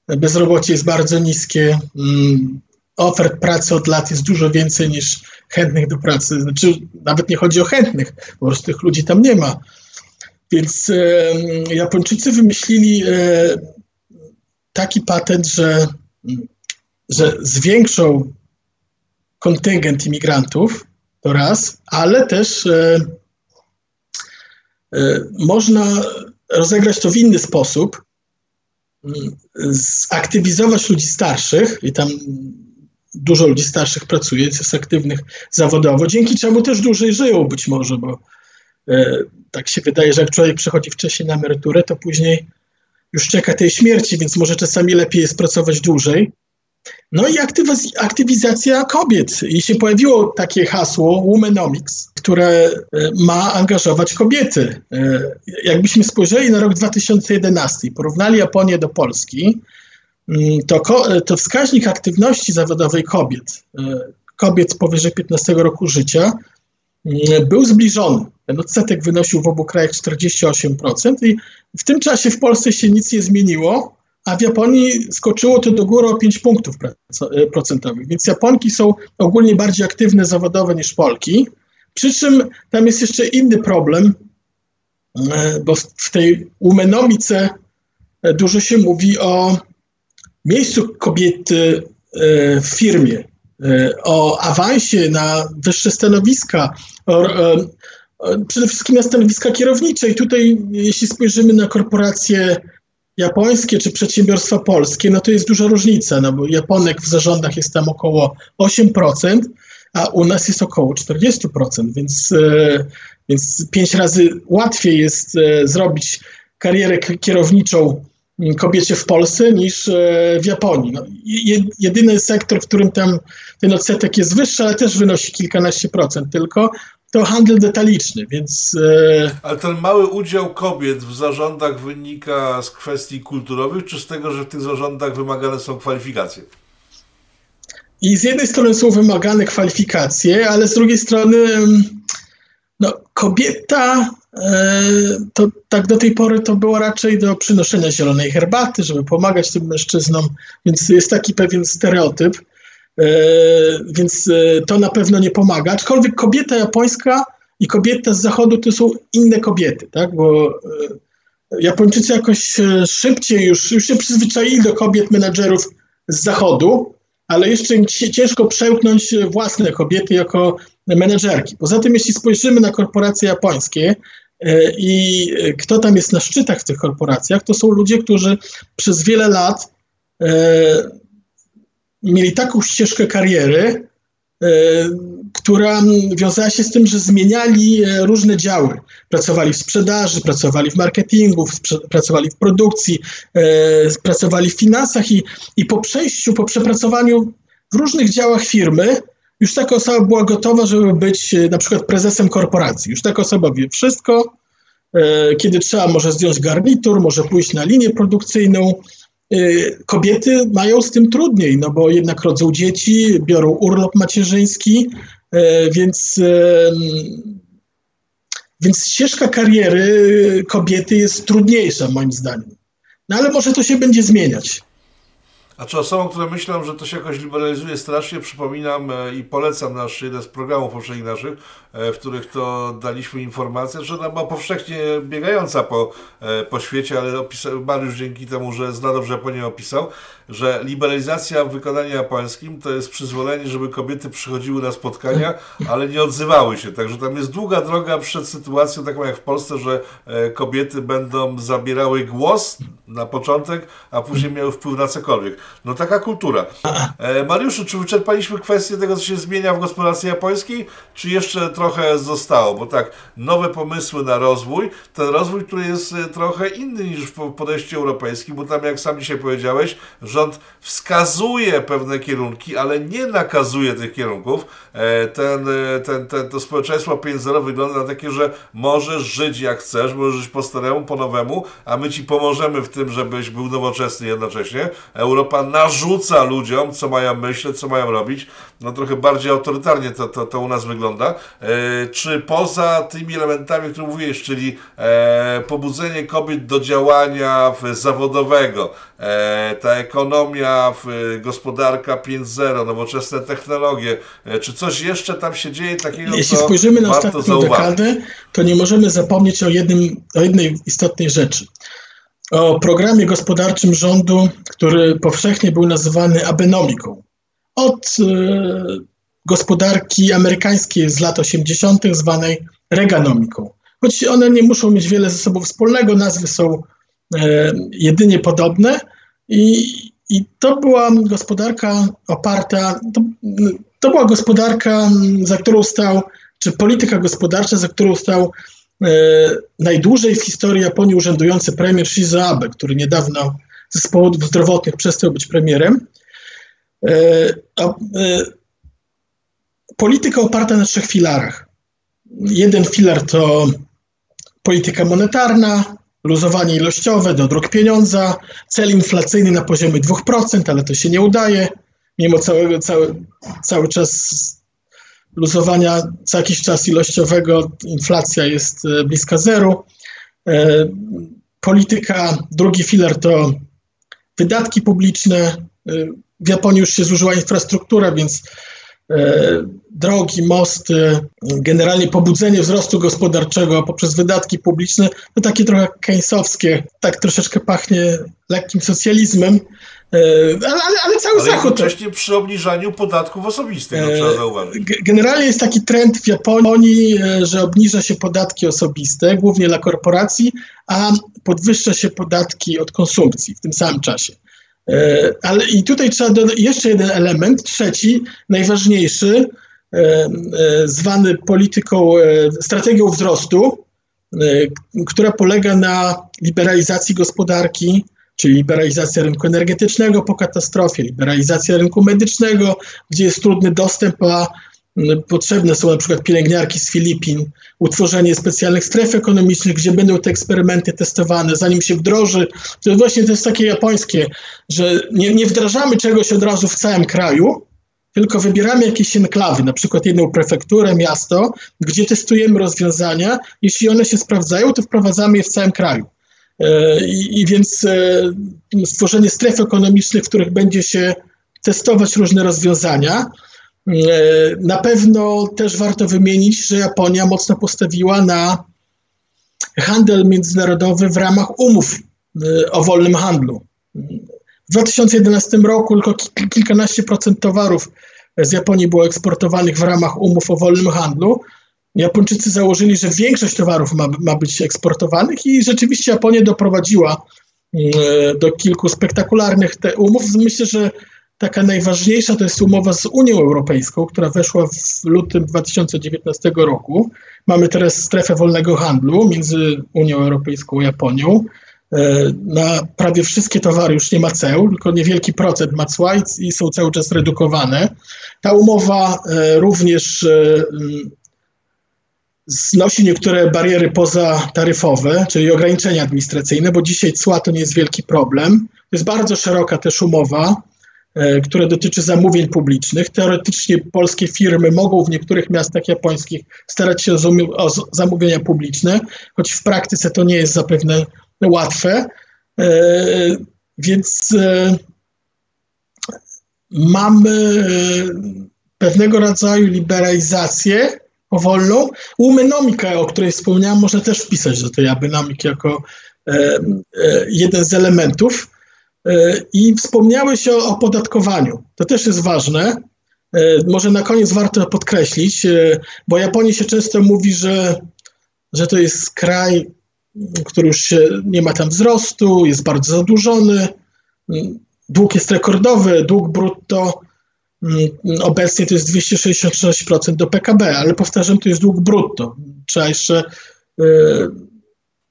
bezrobocie jest bardzo niskie, mm, ofert pracy od lat jest dużo więcej niż chętnych do pracy, znaczy nawet nie chodzi o chętnych, po prostu tych ludzi tam nie ma. Więc e, Japończycy wymyślili e, taki patent, że, że zwiększą kontyngent imigrantów, To raz, ale też e, e, można rozegrać to w inny sposób, zaktywizować ludzi starszych i tam dużo ludzi starszych pracuje, jest aktywnych zawodowo, dzięki czemu też dłużej żyją być może, bo e, tak się wydaje, że jak człowiek przechodzi wcześniej na emeryturę, to później już czeka tej śmierci, więc może czasami lepiej jest pracować dłużej. No i aktywiz- aktywizacja kobiet. I się pojawiło takie hasło Womenomics, które ma angażować kobiety. Jakbyśmy spojrzeli na rok dwa tysiące jedenasty i porównali Japonię do Polski, to, ko- to wskaźnik aktywności zawodowej kobiet, kobiet powyżej piętnastego roku życia, był zbliżony. Ten odsetek wynosił w obu krajach czterdzieści osiem procent i w tym czasie w Polsce się nic nie zmieniło, a w Japonii skoczyło to do góry o pięć punktów procentowych. Więc Japonki są ogólnie bardziej aktywne zawodowo niż Polki. Przy czym tam jest jeszcze inny problem, bo w tej umenomice dużo się mówi o miejscu kobiety w firmie, o awansie na wyższe stanowiska, o, przede wszystkim na stanowiska kierownicze. I tutaj, jeśli spojrzymy na korporacje japońskie czy przedsiębiorstwa polskie, no to jest duża różnica, no bo Japonek w zarządach jest tam około osiem procent, a u nas jest około czterdzieści procent, więc, więc pięć razy łatwiej jest zrobić karierę kierowniczą kobiecie w Polsce niż w Japonii. No, jedyny sektor, w którym tam ten odsetek jest wyższy, ale też wynosi kilkanaście procent tylko, to handel detaliczny, więc... Ale ten mały udział kobiet w zarządach wynika z kwestii kulturowych, czy z tego, że w tych zarządach wymagane są kwalifikacje? I z jednej strony są wymagane kwalifikacje, ale z drugiej strony no, kobieta to tak do tej pory to było raczej do przynoszenia zielonej herbaty, żeby pomagać tym mężczyznom, więc jest taki pewien stereotyp. Więc to na pewno nie pomaga, aczkolwiek kobieta japońska i kobieta z zachodu to są inne kobiety, tak? Bo Japończycy jakoś szybciej już, już się przyzwyczaili do kobiet menadżerów z zachodu, ale jeszcze im ciężko przełknąć własne kobiety jako menadżerki. Poza tym jeśli spojrzymy na korporacje japońskie i kto tam jest na szczytach w tych korporacjach, to są ludzie, którzy przez wiele lat mieli taką ścieżkę kariery, y, która wiązała się z tym, że zmieniali różne działy. Pracowali w sprzedaży, pracowali w marketingu, w sprze- pracowali w produkcji, y, pracowali w finansach i, i po przejściu, po przepracowaniu w różnych działach firmy już taka osoba była gotowa, żeby być y, na przykład prezesem korporacji. Już taka osoba wie wszystko, y, kiedy trzeba może zdjąć garnitur, może pójść na linię produkcyjną. Kobiety mają z tym trudniej, no bo jednak rodzą dzieci, biorą urlop macierzyński, więc, więc ścieżka kariery kobiety jest trudniejsza moim zdaniem. No ale może to się będzie zmieniać. A czy osobą, które myślą, że to się jakoś liberalizuje strasznie, przypominam i polecam nasz jeden z programów poprzednich naszych, w których to daliśmy informację, że ona była powszechnie biegająca po, po świecie, ale opisa- Mariusz dzięki temu, że zna dobrze Japonię, opisał, że liberalizacja w wykonaniu japońskim to jest przyzwolenie, żeby kobiety przychodziły na spotkania, ale nie odzywały się. Także tam jest długa droga przed sytuacją taką jak w Polsce, że kobiety będą zabierały głos na początek, a później miały wpływ na cokolwiek. No taka kultura. E, Mariuszu, czy wyczerpaliśmy kwestię tego, co się zmienia w gospodarce japońskiej, czy jeszcze trochę zostało? Bo tak, nowe pomysły na rozwój, ten rozwój, który jest trochę inny niż w podejściu europejskim, bo tam, jak sam dzisiaj powiedziałeś, rząd wskazuje pewne kierunki, ale nie nakazuje tych kierunków. E, ten, ten, ten, to społeczeństwo pięć zero wygląda na takie, że możesz żyć jak chcesz, możesz żyć po staremu, po nowemu, a my ci pomożemy w tym, żebyś był nowoczesny jednocześnie. Europa narzuca ludziom, co mają myśleć, co mają robić. No trochę bardziej autorytarnie to, to, to u nas wygląda. E, czy poza tymi elementami, o których mówiłeś, czyli e, pobudzenie kobiet do działania w, zawodowego, e, ta ekonomia, w, gospodarka pięć zero, nowoczesne technologie, e, czy coś jeszcze tam się dzieje takiego, jeśli co spojrzymy na warto ostatnią zauważyć? Dekadę, to nie możemy zapomnieć o, jednym, o jednej istotnej rzeczy. O programie gospodarczym rządu, który powszechnie był nazywany abenomiką. Od gospodarki amerykańskiej z lat osiemdziesiątych zwanej Reaganomiką. Choć one nie muszą mieć wiele ze sobą wspólnego, nazwy są e, jedynie podobne i, i to była gospodarka oparta, to, to była gospodarka, za którą stał, czy polityka gospodarcza, za którą stał e, najdłużej w historii Japonii urzędujący premier Shinzo Abe, który niedawno z powodów zdrowotnych przestał być premierem. E, a, e, polityka oparta na trzech filarach. Jeden filar to polityka monetarna, luzowanie ilościowe, dodruk pieniądza, cel inflacyjny na poziomie dwa procent, ale to się nie udaje. Mimo całego, cały, cały czas luzowania, co jakiś czas ilościowego, inflacja jest bliska zeru. Polityka, drugi filar to wydatki publiczne. W Japonii już się zużyła infrastruktura, więc drogi, mosty, generalnie pobudzenie wzrostu gospodarczego poprzez wydatki publiczne, to takie trochę keynesowskie, tak troszeczkę pachnie lekkim socjalizmem, ale, ale cały ale Zachód... Wcześniej przy obniżaniu podatków osobistych, to trzeba zauważyć. Generalnie jest taki trend w Japonii, że obniża się podatki osobiste, głównie dla korporacji, a podwyższa się podatki od konsumpcji w tym samym czasie. Ale i tutaj trzeba dodać jeszcze jeden element, trzeci, najważniejszy, zwany polityką, strategią wzrostu, która polega na liberalizacji gospodarki, czyli liberalizacja rynku energetycznego po katastrofie, liberalizacja rynku medycznego, gdzie jest trudny dostęp, a potrzebne są na przykład pielęgniarki z Filipin, utworzenie specjalnych stref ekonomicznych, gdzie będą te eksperymenty testowane, zanim się wdroży. To właśnie to jest takie japońskie, że nie, nie wdrażamy czegoś od razu w całym kraju, tylko wybieramy jakieś enklawy, na przykład jedną prefekturę, miasto, gdzie testujemy rozwiązania. Jeśli one się sprawdzają, to wprowadzamy je w całym kraju. I, i więc stworzenie stref ekonomicznych, w których będzie się testować różne rozwiązania. Na pewno też warto wymienić, że Japonia mocno postawiła na handel międzynarodowy w ramach umów o wolnym handlu. W dwa tysiące jedenastym roku tylko kilkanaście procent towarów z Japonii było eksportowanych w ramach umów o wolnym handlu. Japończycy założyli, że większość towarów ma, ma być eksportowanych i rzeczywiście Japonia doprowadziła do kilku spektakularnych te umów. Myślę, że taka najważniejsza to jest umowa z Unią Europejską, która weszła w lutym dwa tysiące dziewiętnastego roku. Mamy teraz strefę wolnego handlu między Unią Europejską a Japonią. Na prawie wszystkie towary już nie ma ceł, tylko niewielki procent ma cła i są cały czas redukowane. Ta umowa również znosi niektóre bariery pozataryfowe, czyli ograniczenia administracyjne, bo dzisiaj cła to nie jest wielki problem. To jest bardzo szeroka też umowa, które dotyczy zamówień publicznych. Teoretycznie polskie firmy mogą w niektórych miastach japońskich starać się o zamówienia publiczne, choć w praktyce to nie jest zapewne łatwe. Więc mamy pewnego rodzaju liberalizację powolną. Umenomikę, o której wspomniałem, można też wpisać do tej abenomiki jako jeden z elementów. I wspomniałeś o opodatkowaniu. To też jest ważne. Może na koniec warto podkreślić, bo Japonii się często mówi, że, że to jest kraj, który już się, nie ma tam wzrostu, jest bardzo zadłużony, dług jest rekordowy, dług brutto obecnie to jest dwieście sześćdziesiąt sześć procent do P K B, ale powtarzam, to jest dług brutto. Trzeba jeszcze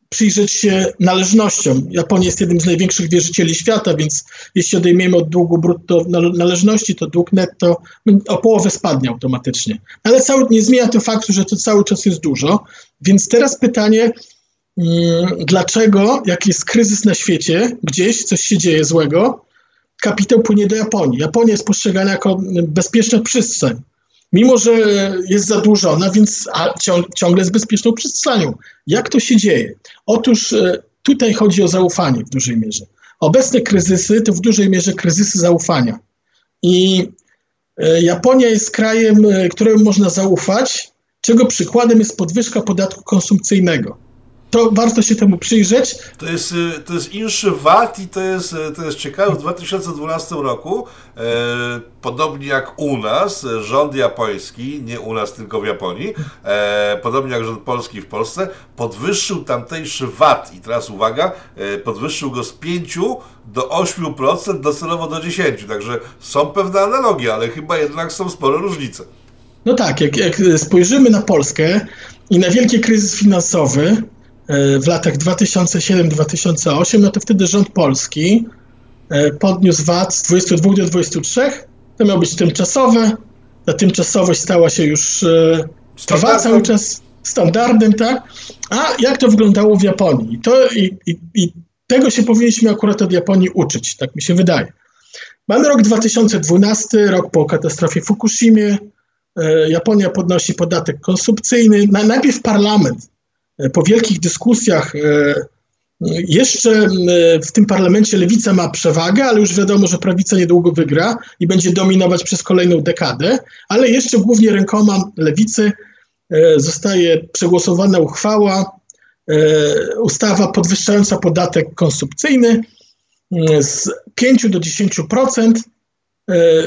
przyjrzeć się należnościom. Japonia jest jednym z największych wierzycieli świata, więc jeśli odejmiemy od długu brutto należności, to dług netto o połowę spadnie automatycznie. Ale cały, nie zmienia to faktu, że to cały czas jest dużo. Więc teraz pytanie, dlaczego, jak jest kryzys na świecie, gdzieś coś się dzieje złego, kapitał płynie do Japonii. Japonia jest postrzegana jako bezpieczna przestrzeń. Mimo że jest zadłużona, więc ciągle jest bezpieczną przestrzenią. Jak to się dzieje? Otóż tutaj chodzi o zaufanie w dużej mierze. Obecne kryzysy to w dużej mierze kryzysy zaufania. I Japonia jest krajem, któremu można zaufać, czego przykładem jest podwyżka podatku konsumpcyjnego. to warto się temu przyjrzeć. To jest, to jest inszy VAT i to jest, to jest ciekawe. W dwa tysiące dwunastym roku, e, podobnie jak u nas, rząd japoński, nie u nas tylko w Japonii, e, podobnie jak rząd polski w Polsce, podwyższył tamtejszy VAT i teraz uwaga, e, podwyższył go z pięciu do ośmiu procent, docelowo do dziesięciu procent. Także są pewne analogie, ale chyba jednak są spore różnice. No tak, jak, jak spojrzymy na Polskę i na wielki kryzys finansowy w latach dwa tysiące siódmym do dwa tysiące ósmego, no to wtedy rząd polski podniósł VAT z dwudziestu dwóch do dwudziestu trzech. To miało być tymczasowe. Ta tymczasowość stała się już, trwa cały czas standardem, tak? A jak to wyglądało w Japonii? To i, i, i tego się powinniśmy akurat od Japonii uczyć, tak mi się wydaje. Mamy rok dwa tysiące dwunasty, rok po katastrofie w Fukushimie. Japonia podnosi podatek konsumpcyjny. Najpierw parlament po wielkich dyskusjach, jeszcze w tym parlamencie lewica ma przewagę, ale już wiadomo, że prawica niedługo wygra i będzie dominować przez kolejną dekadę, ale jeszcze głównie rękoma lewicy zostaje przegłosowana uchwała, ustawa podwyższająca podatek konsumpcyjny z pięciu do dziesięciu procent,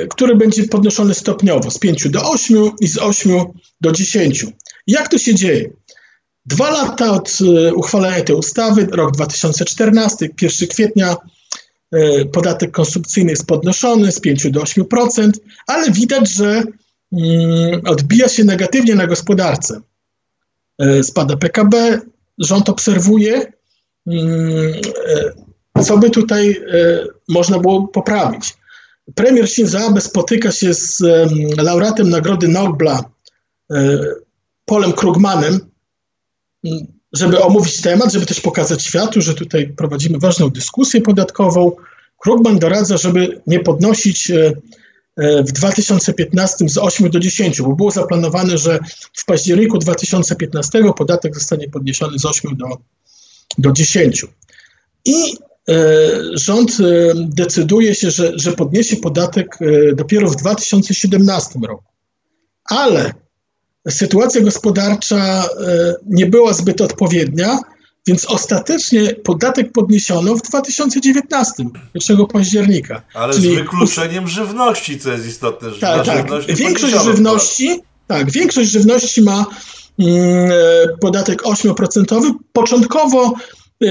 który będzie podnoszony stopniowo z pięciu do ośmiu i z ośmiu do dziesięciu. Jak to się dzieje? Dwa lata od uchwalenia tej ustawy, rok dwa tysiące czternasty, pierwszego kwietnia podatek konsumpcyjny jest podnoszony z pięciu do ośmiu procent, ale widać, że odbija się negatywnie na gospodarce. Spada P K B, rząd obserwuje, co by tutaj można było poprawić. Premier Shinzo Abe spotyka się z laureatem Nagrody Nobla, Polem Krugmanem, żeby omówić temat, żeby też pokazać światu, że tutaj prowadzimy ważną dyskusję podatkową. Krugman doradza, żeby nie podnosić w dwa tysiące piętnastym z ośmiu do dziesięciu, bo było zaplanowane, że w październiku dwa tysiące piętnastego podatek zostanie podniesiony z ośmiu do dziesięciu. I rząd decyduje się, że, że podniesie podatek dopiero w dwa tysiące siedemnastym roku. Ale sytuacja gospodarcza nie była zbyt odpowiednia, więc ostatecznie podatek podniesiono w dwa tysiące dziewiętnastym, pierwszego października. Ale czyli z wykluczeniem us... żywności, co jest istotne. Że tak, tak. Większość żywności, tak, większość żywności ma mm, podatek ośmioprocentowy. Początkowo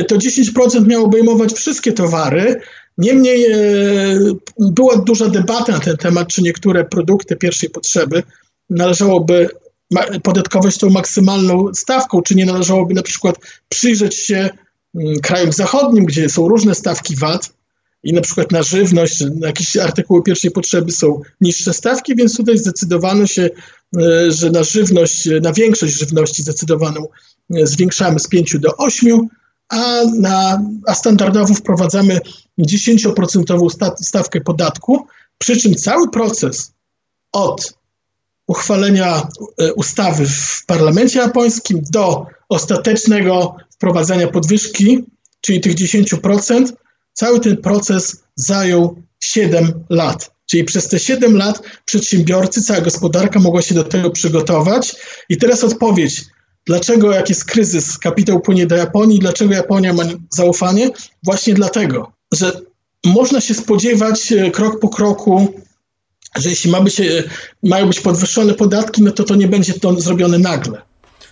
to dziesięć procent miało obejmować wszystkie towary, niemniej e, była duża debata na ten temat, czy niektóre produkty pierwszej potrzeby należałoby ma- podatkować tą maksymalną stawką, czy nie należałoby na przykład przyjrzeć się m, krajom zachodnim, gdzie są różne stawki VAT i na przykład na żywność, na jakieś artykuły pierwszej potrzeby są niższe stawki, więc tutaj zdecydowano się, e, że na żywność, na większość żywności zdecydowaną e, zwiększamy z pięciu do ośmiu. A, na, a standardowo wprowadzamy dziesięcioprocentową stawkę podatku, przy czym cały proces od uchwalenia ustawy w parlamencie japońskim do ostatecznego wprowadzenia podwyżki, czyli tych dziesięciu procent, cały ten proces zajął siedem lat. Czyli przez te siedem lat przedsiębiorcy, cała gospodarka mogła się do tego przygotować. I teraz odpowiedź. Dlaczego, jak jest kryzys, kapitał płynie do Japonii? Dlaczego Japonia ma zaufanie? Właśnie dlatego, że można się spodziewać krok po kroku, że jeśli ma być, mają być podwyższone podatki, no to to nie będzie to zrobione nagle.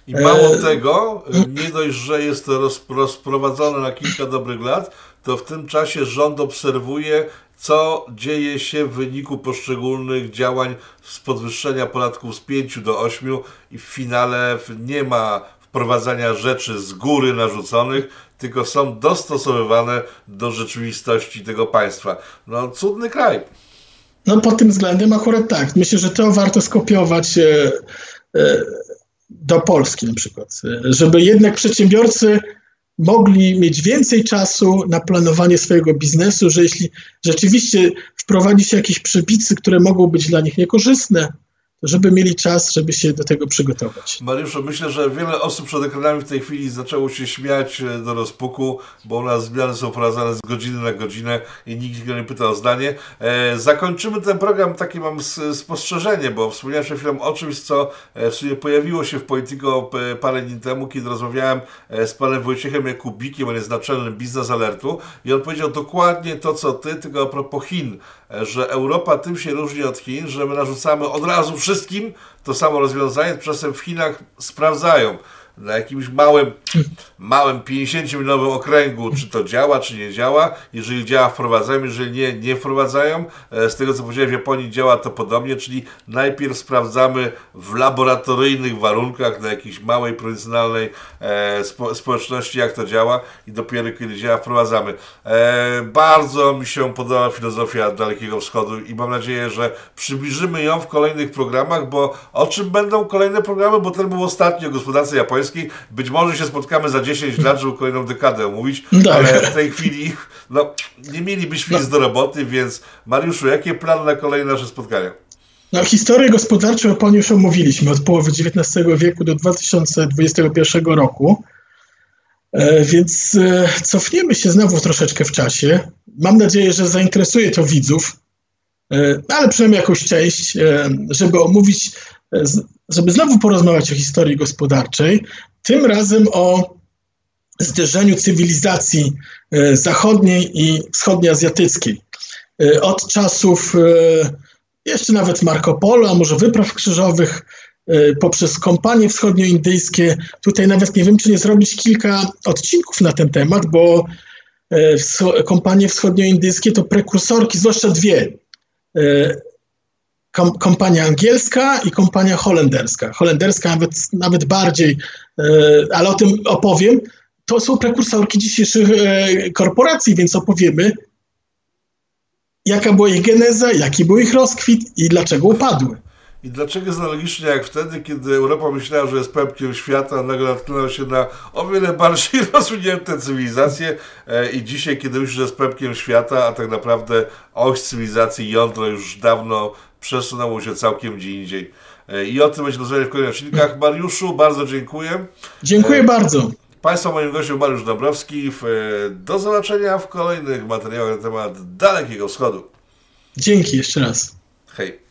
I mało e... tego, nie dość, że jest to rozprowadzone na kilka dobrych lat, to w tym czasie rząd obserwuje, co dzieje się w wyniku poszczególnych działań z podwyższenia podatków z pięciu do ośmiu i w finale nie ma wprowadzania rzeczy z góry narzuconych, tylko są dostosowywane do rzeczywistości tego państwa. No cudny kraj. No pod tym względem akurat tak. Myślę, że to warto skopiować e, e, do Polski na przykład, żeby jednak przedsiębiorcy mogli mieć więcej czasu na planowanie swojego biznesu, że jeśli rzeczywiście wprowadzi się jakieś przepisy, które mogą być dla nich niekorzystne, żeby mieli czas, żeby się do tego przygotować. Mariuszu, myślę, że wiele osób przed ekranami w tej chwili zaczęło się śmiać do rozpuku, bo u nas zmiany są prowadzone z godziny na godzinę i nikt go nie pyta o zdanie. E, zakończymy ten program, takie mam spostrzeżenie, bo wspomniałem przed chwilą o czymś, co w sumie pojawiło się w Politico parę dni temu, kiedy rozmawiałem z panem Wojciechem Jakubikiem, on jest naczelnym Biznes Alertu i on powiedział dokładnie to, co ty, tylko a propos Chin, że Europa tym się różni od Chin, że my narzucamy od razu wszystkim to samo rozwiązanie, tymczasem w Chinach sprawdzają na jakimś małym, małym pięćdziesięciomilionowym okręgu, czy to działa, czy nie działa. Jeżeli działa, wprowadzają, jeżeli nie, nie wprowadzają. Z tego, co powiedziałem, w Japonii działa to podobnie, czyli najpierw sprawdzamy w laboratoryjnych warunkach na jakiejś małej, prowincjonalnej e, spo, społeczności, jak to działa i dopiero kiedy działa, wprowadzamy. E, bardzo mi się podoba filozofia Dalekiego Wschodu i mam nadzieję, że przybliżymy ją w kolejnych programach, bo o czym będą kolejne programy, bo ten był ostatni o gospodarce japońskiej. Być może się spotkamy za dziesięć lat, żeby kolejną dekadę mówić, no, ale w tej chwili no, nie mielibyśmy nic no. do roboty, więc Mariuszu, jakie plany na kolejne nasze spotkania? No, historię gospodarczą Japonii już omówiliśmy od połowy dziewiętnastego wieku do dwa tysiące dwudziestego pierwszego roku, e, więc e, cofniemy się znowu troszeczkę w czasie. Mam nadzieję, że zainteresuje to widzów, e, ale przynajmniej jakąś część, e, żeby omówić e, z, żeby znowu porozmawiać o historii gospodarczej, tym razem o zderzeniu cywilizacji zachodniej i wschodnioazjatyckiej. Od czasów jeszcze nawet Marco Polo, a może wypraw krzyżowych, poprzez kompanie wschodnioindyjskie. Tutaj nawet nie wiem, czy nie zrobić kilka odcinków na ten temat, bo kompanie wschodnioindyjskie to prekursorki, zwłaszcza dwie, kompania angielska i kompania holenderska. Holenderska nawet, nawet bardziej, ale o tym opowiem. To są prekursorki dzisiejszych korporacji, więc opowiemy, jaka była ich geneza, jaki był ich rozkwit i dlaczego upadły. I dlaczego jest analogicznie jak wtedy, kiedy Europa myślała, że jest pępkiem świata, nagle natknęła się na o wiele bardziej rozwinięte cywilizacje i dzisiaj, kiedy myśli, że jest pępkiem świata, a tak naprawdę oś cywilizacji, jądro już dawno przesunęło się całkiem gdzie indziej. I o tym będzie rozmawiać w kolejnych odcinkach. Mariuszu, bardzo dziękuję. Dziękuję e, bardzo. Państwa moim gościem Mariusz Dąbrowski. Do zobaczenia w kolejnych materiałach na temat Dalekiego Wschodu. Dzięki jeszcze raz. Hej.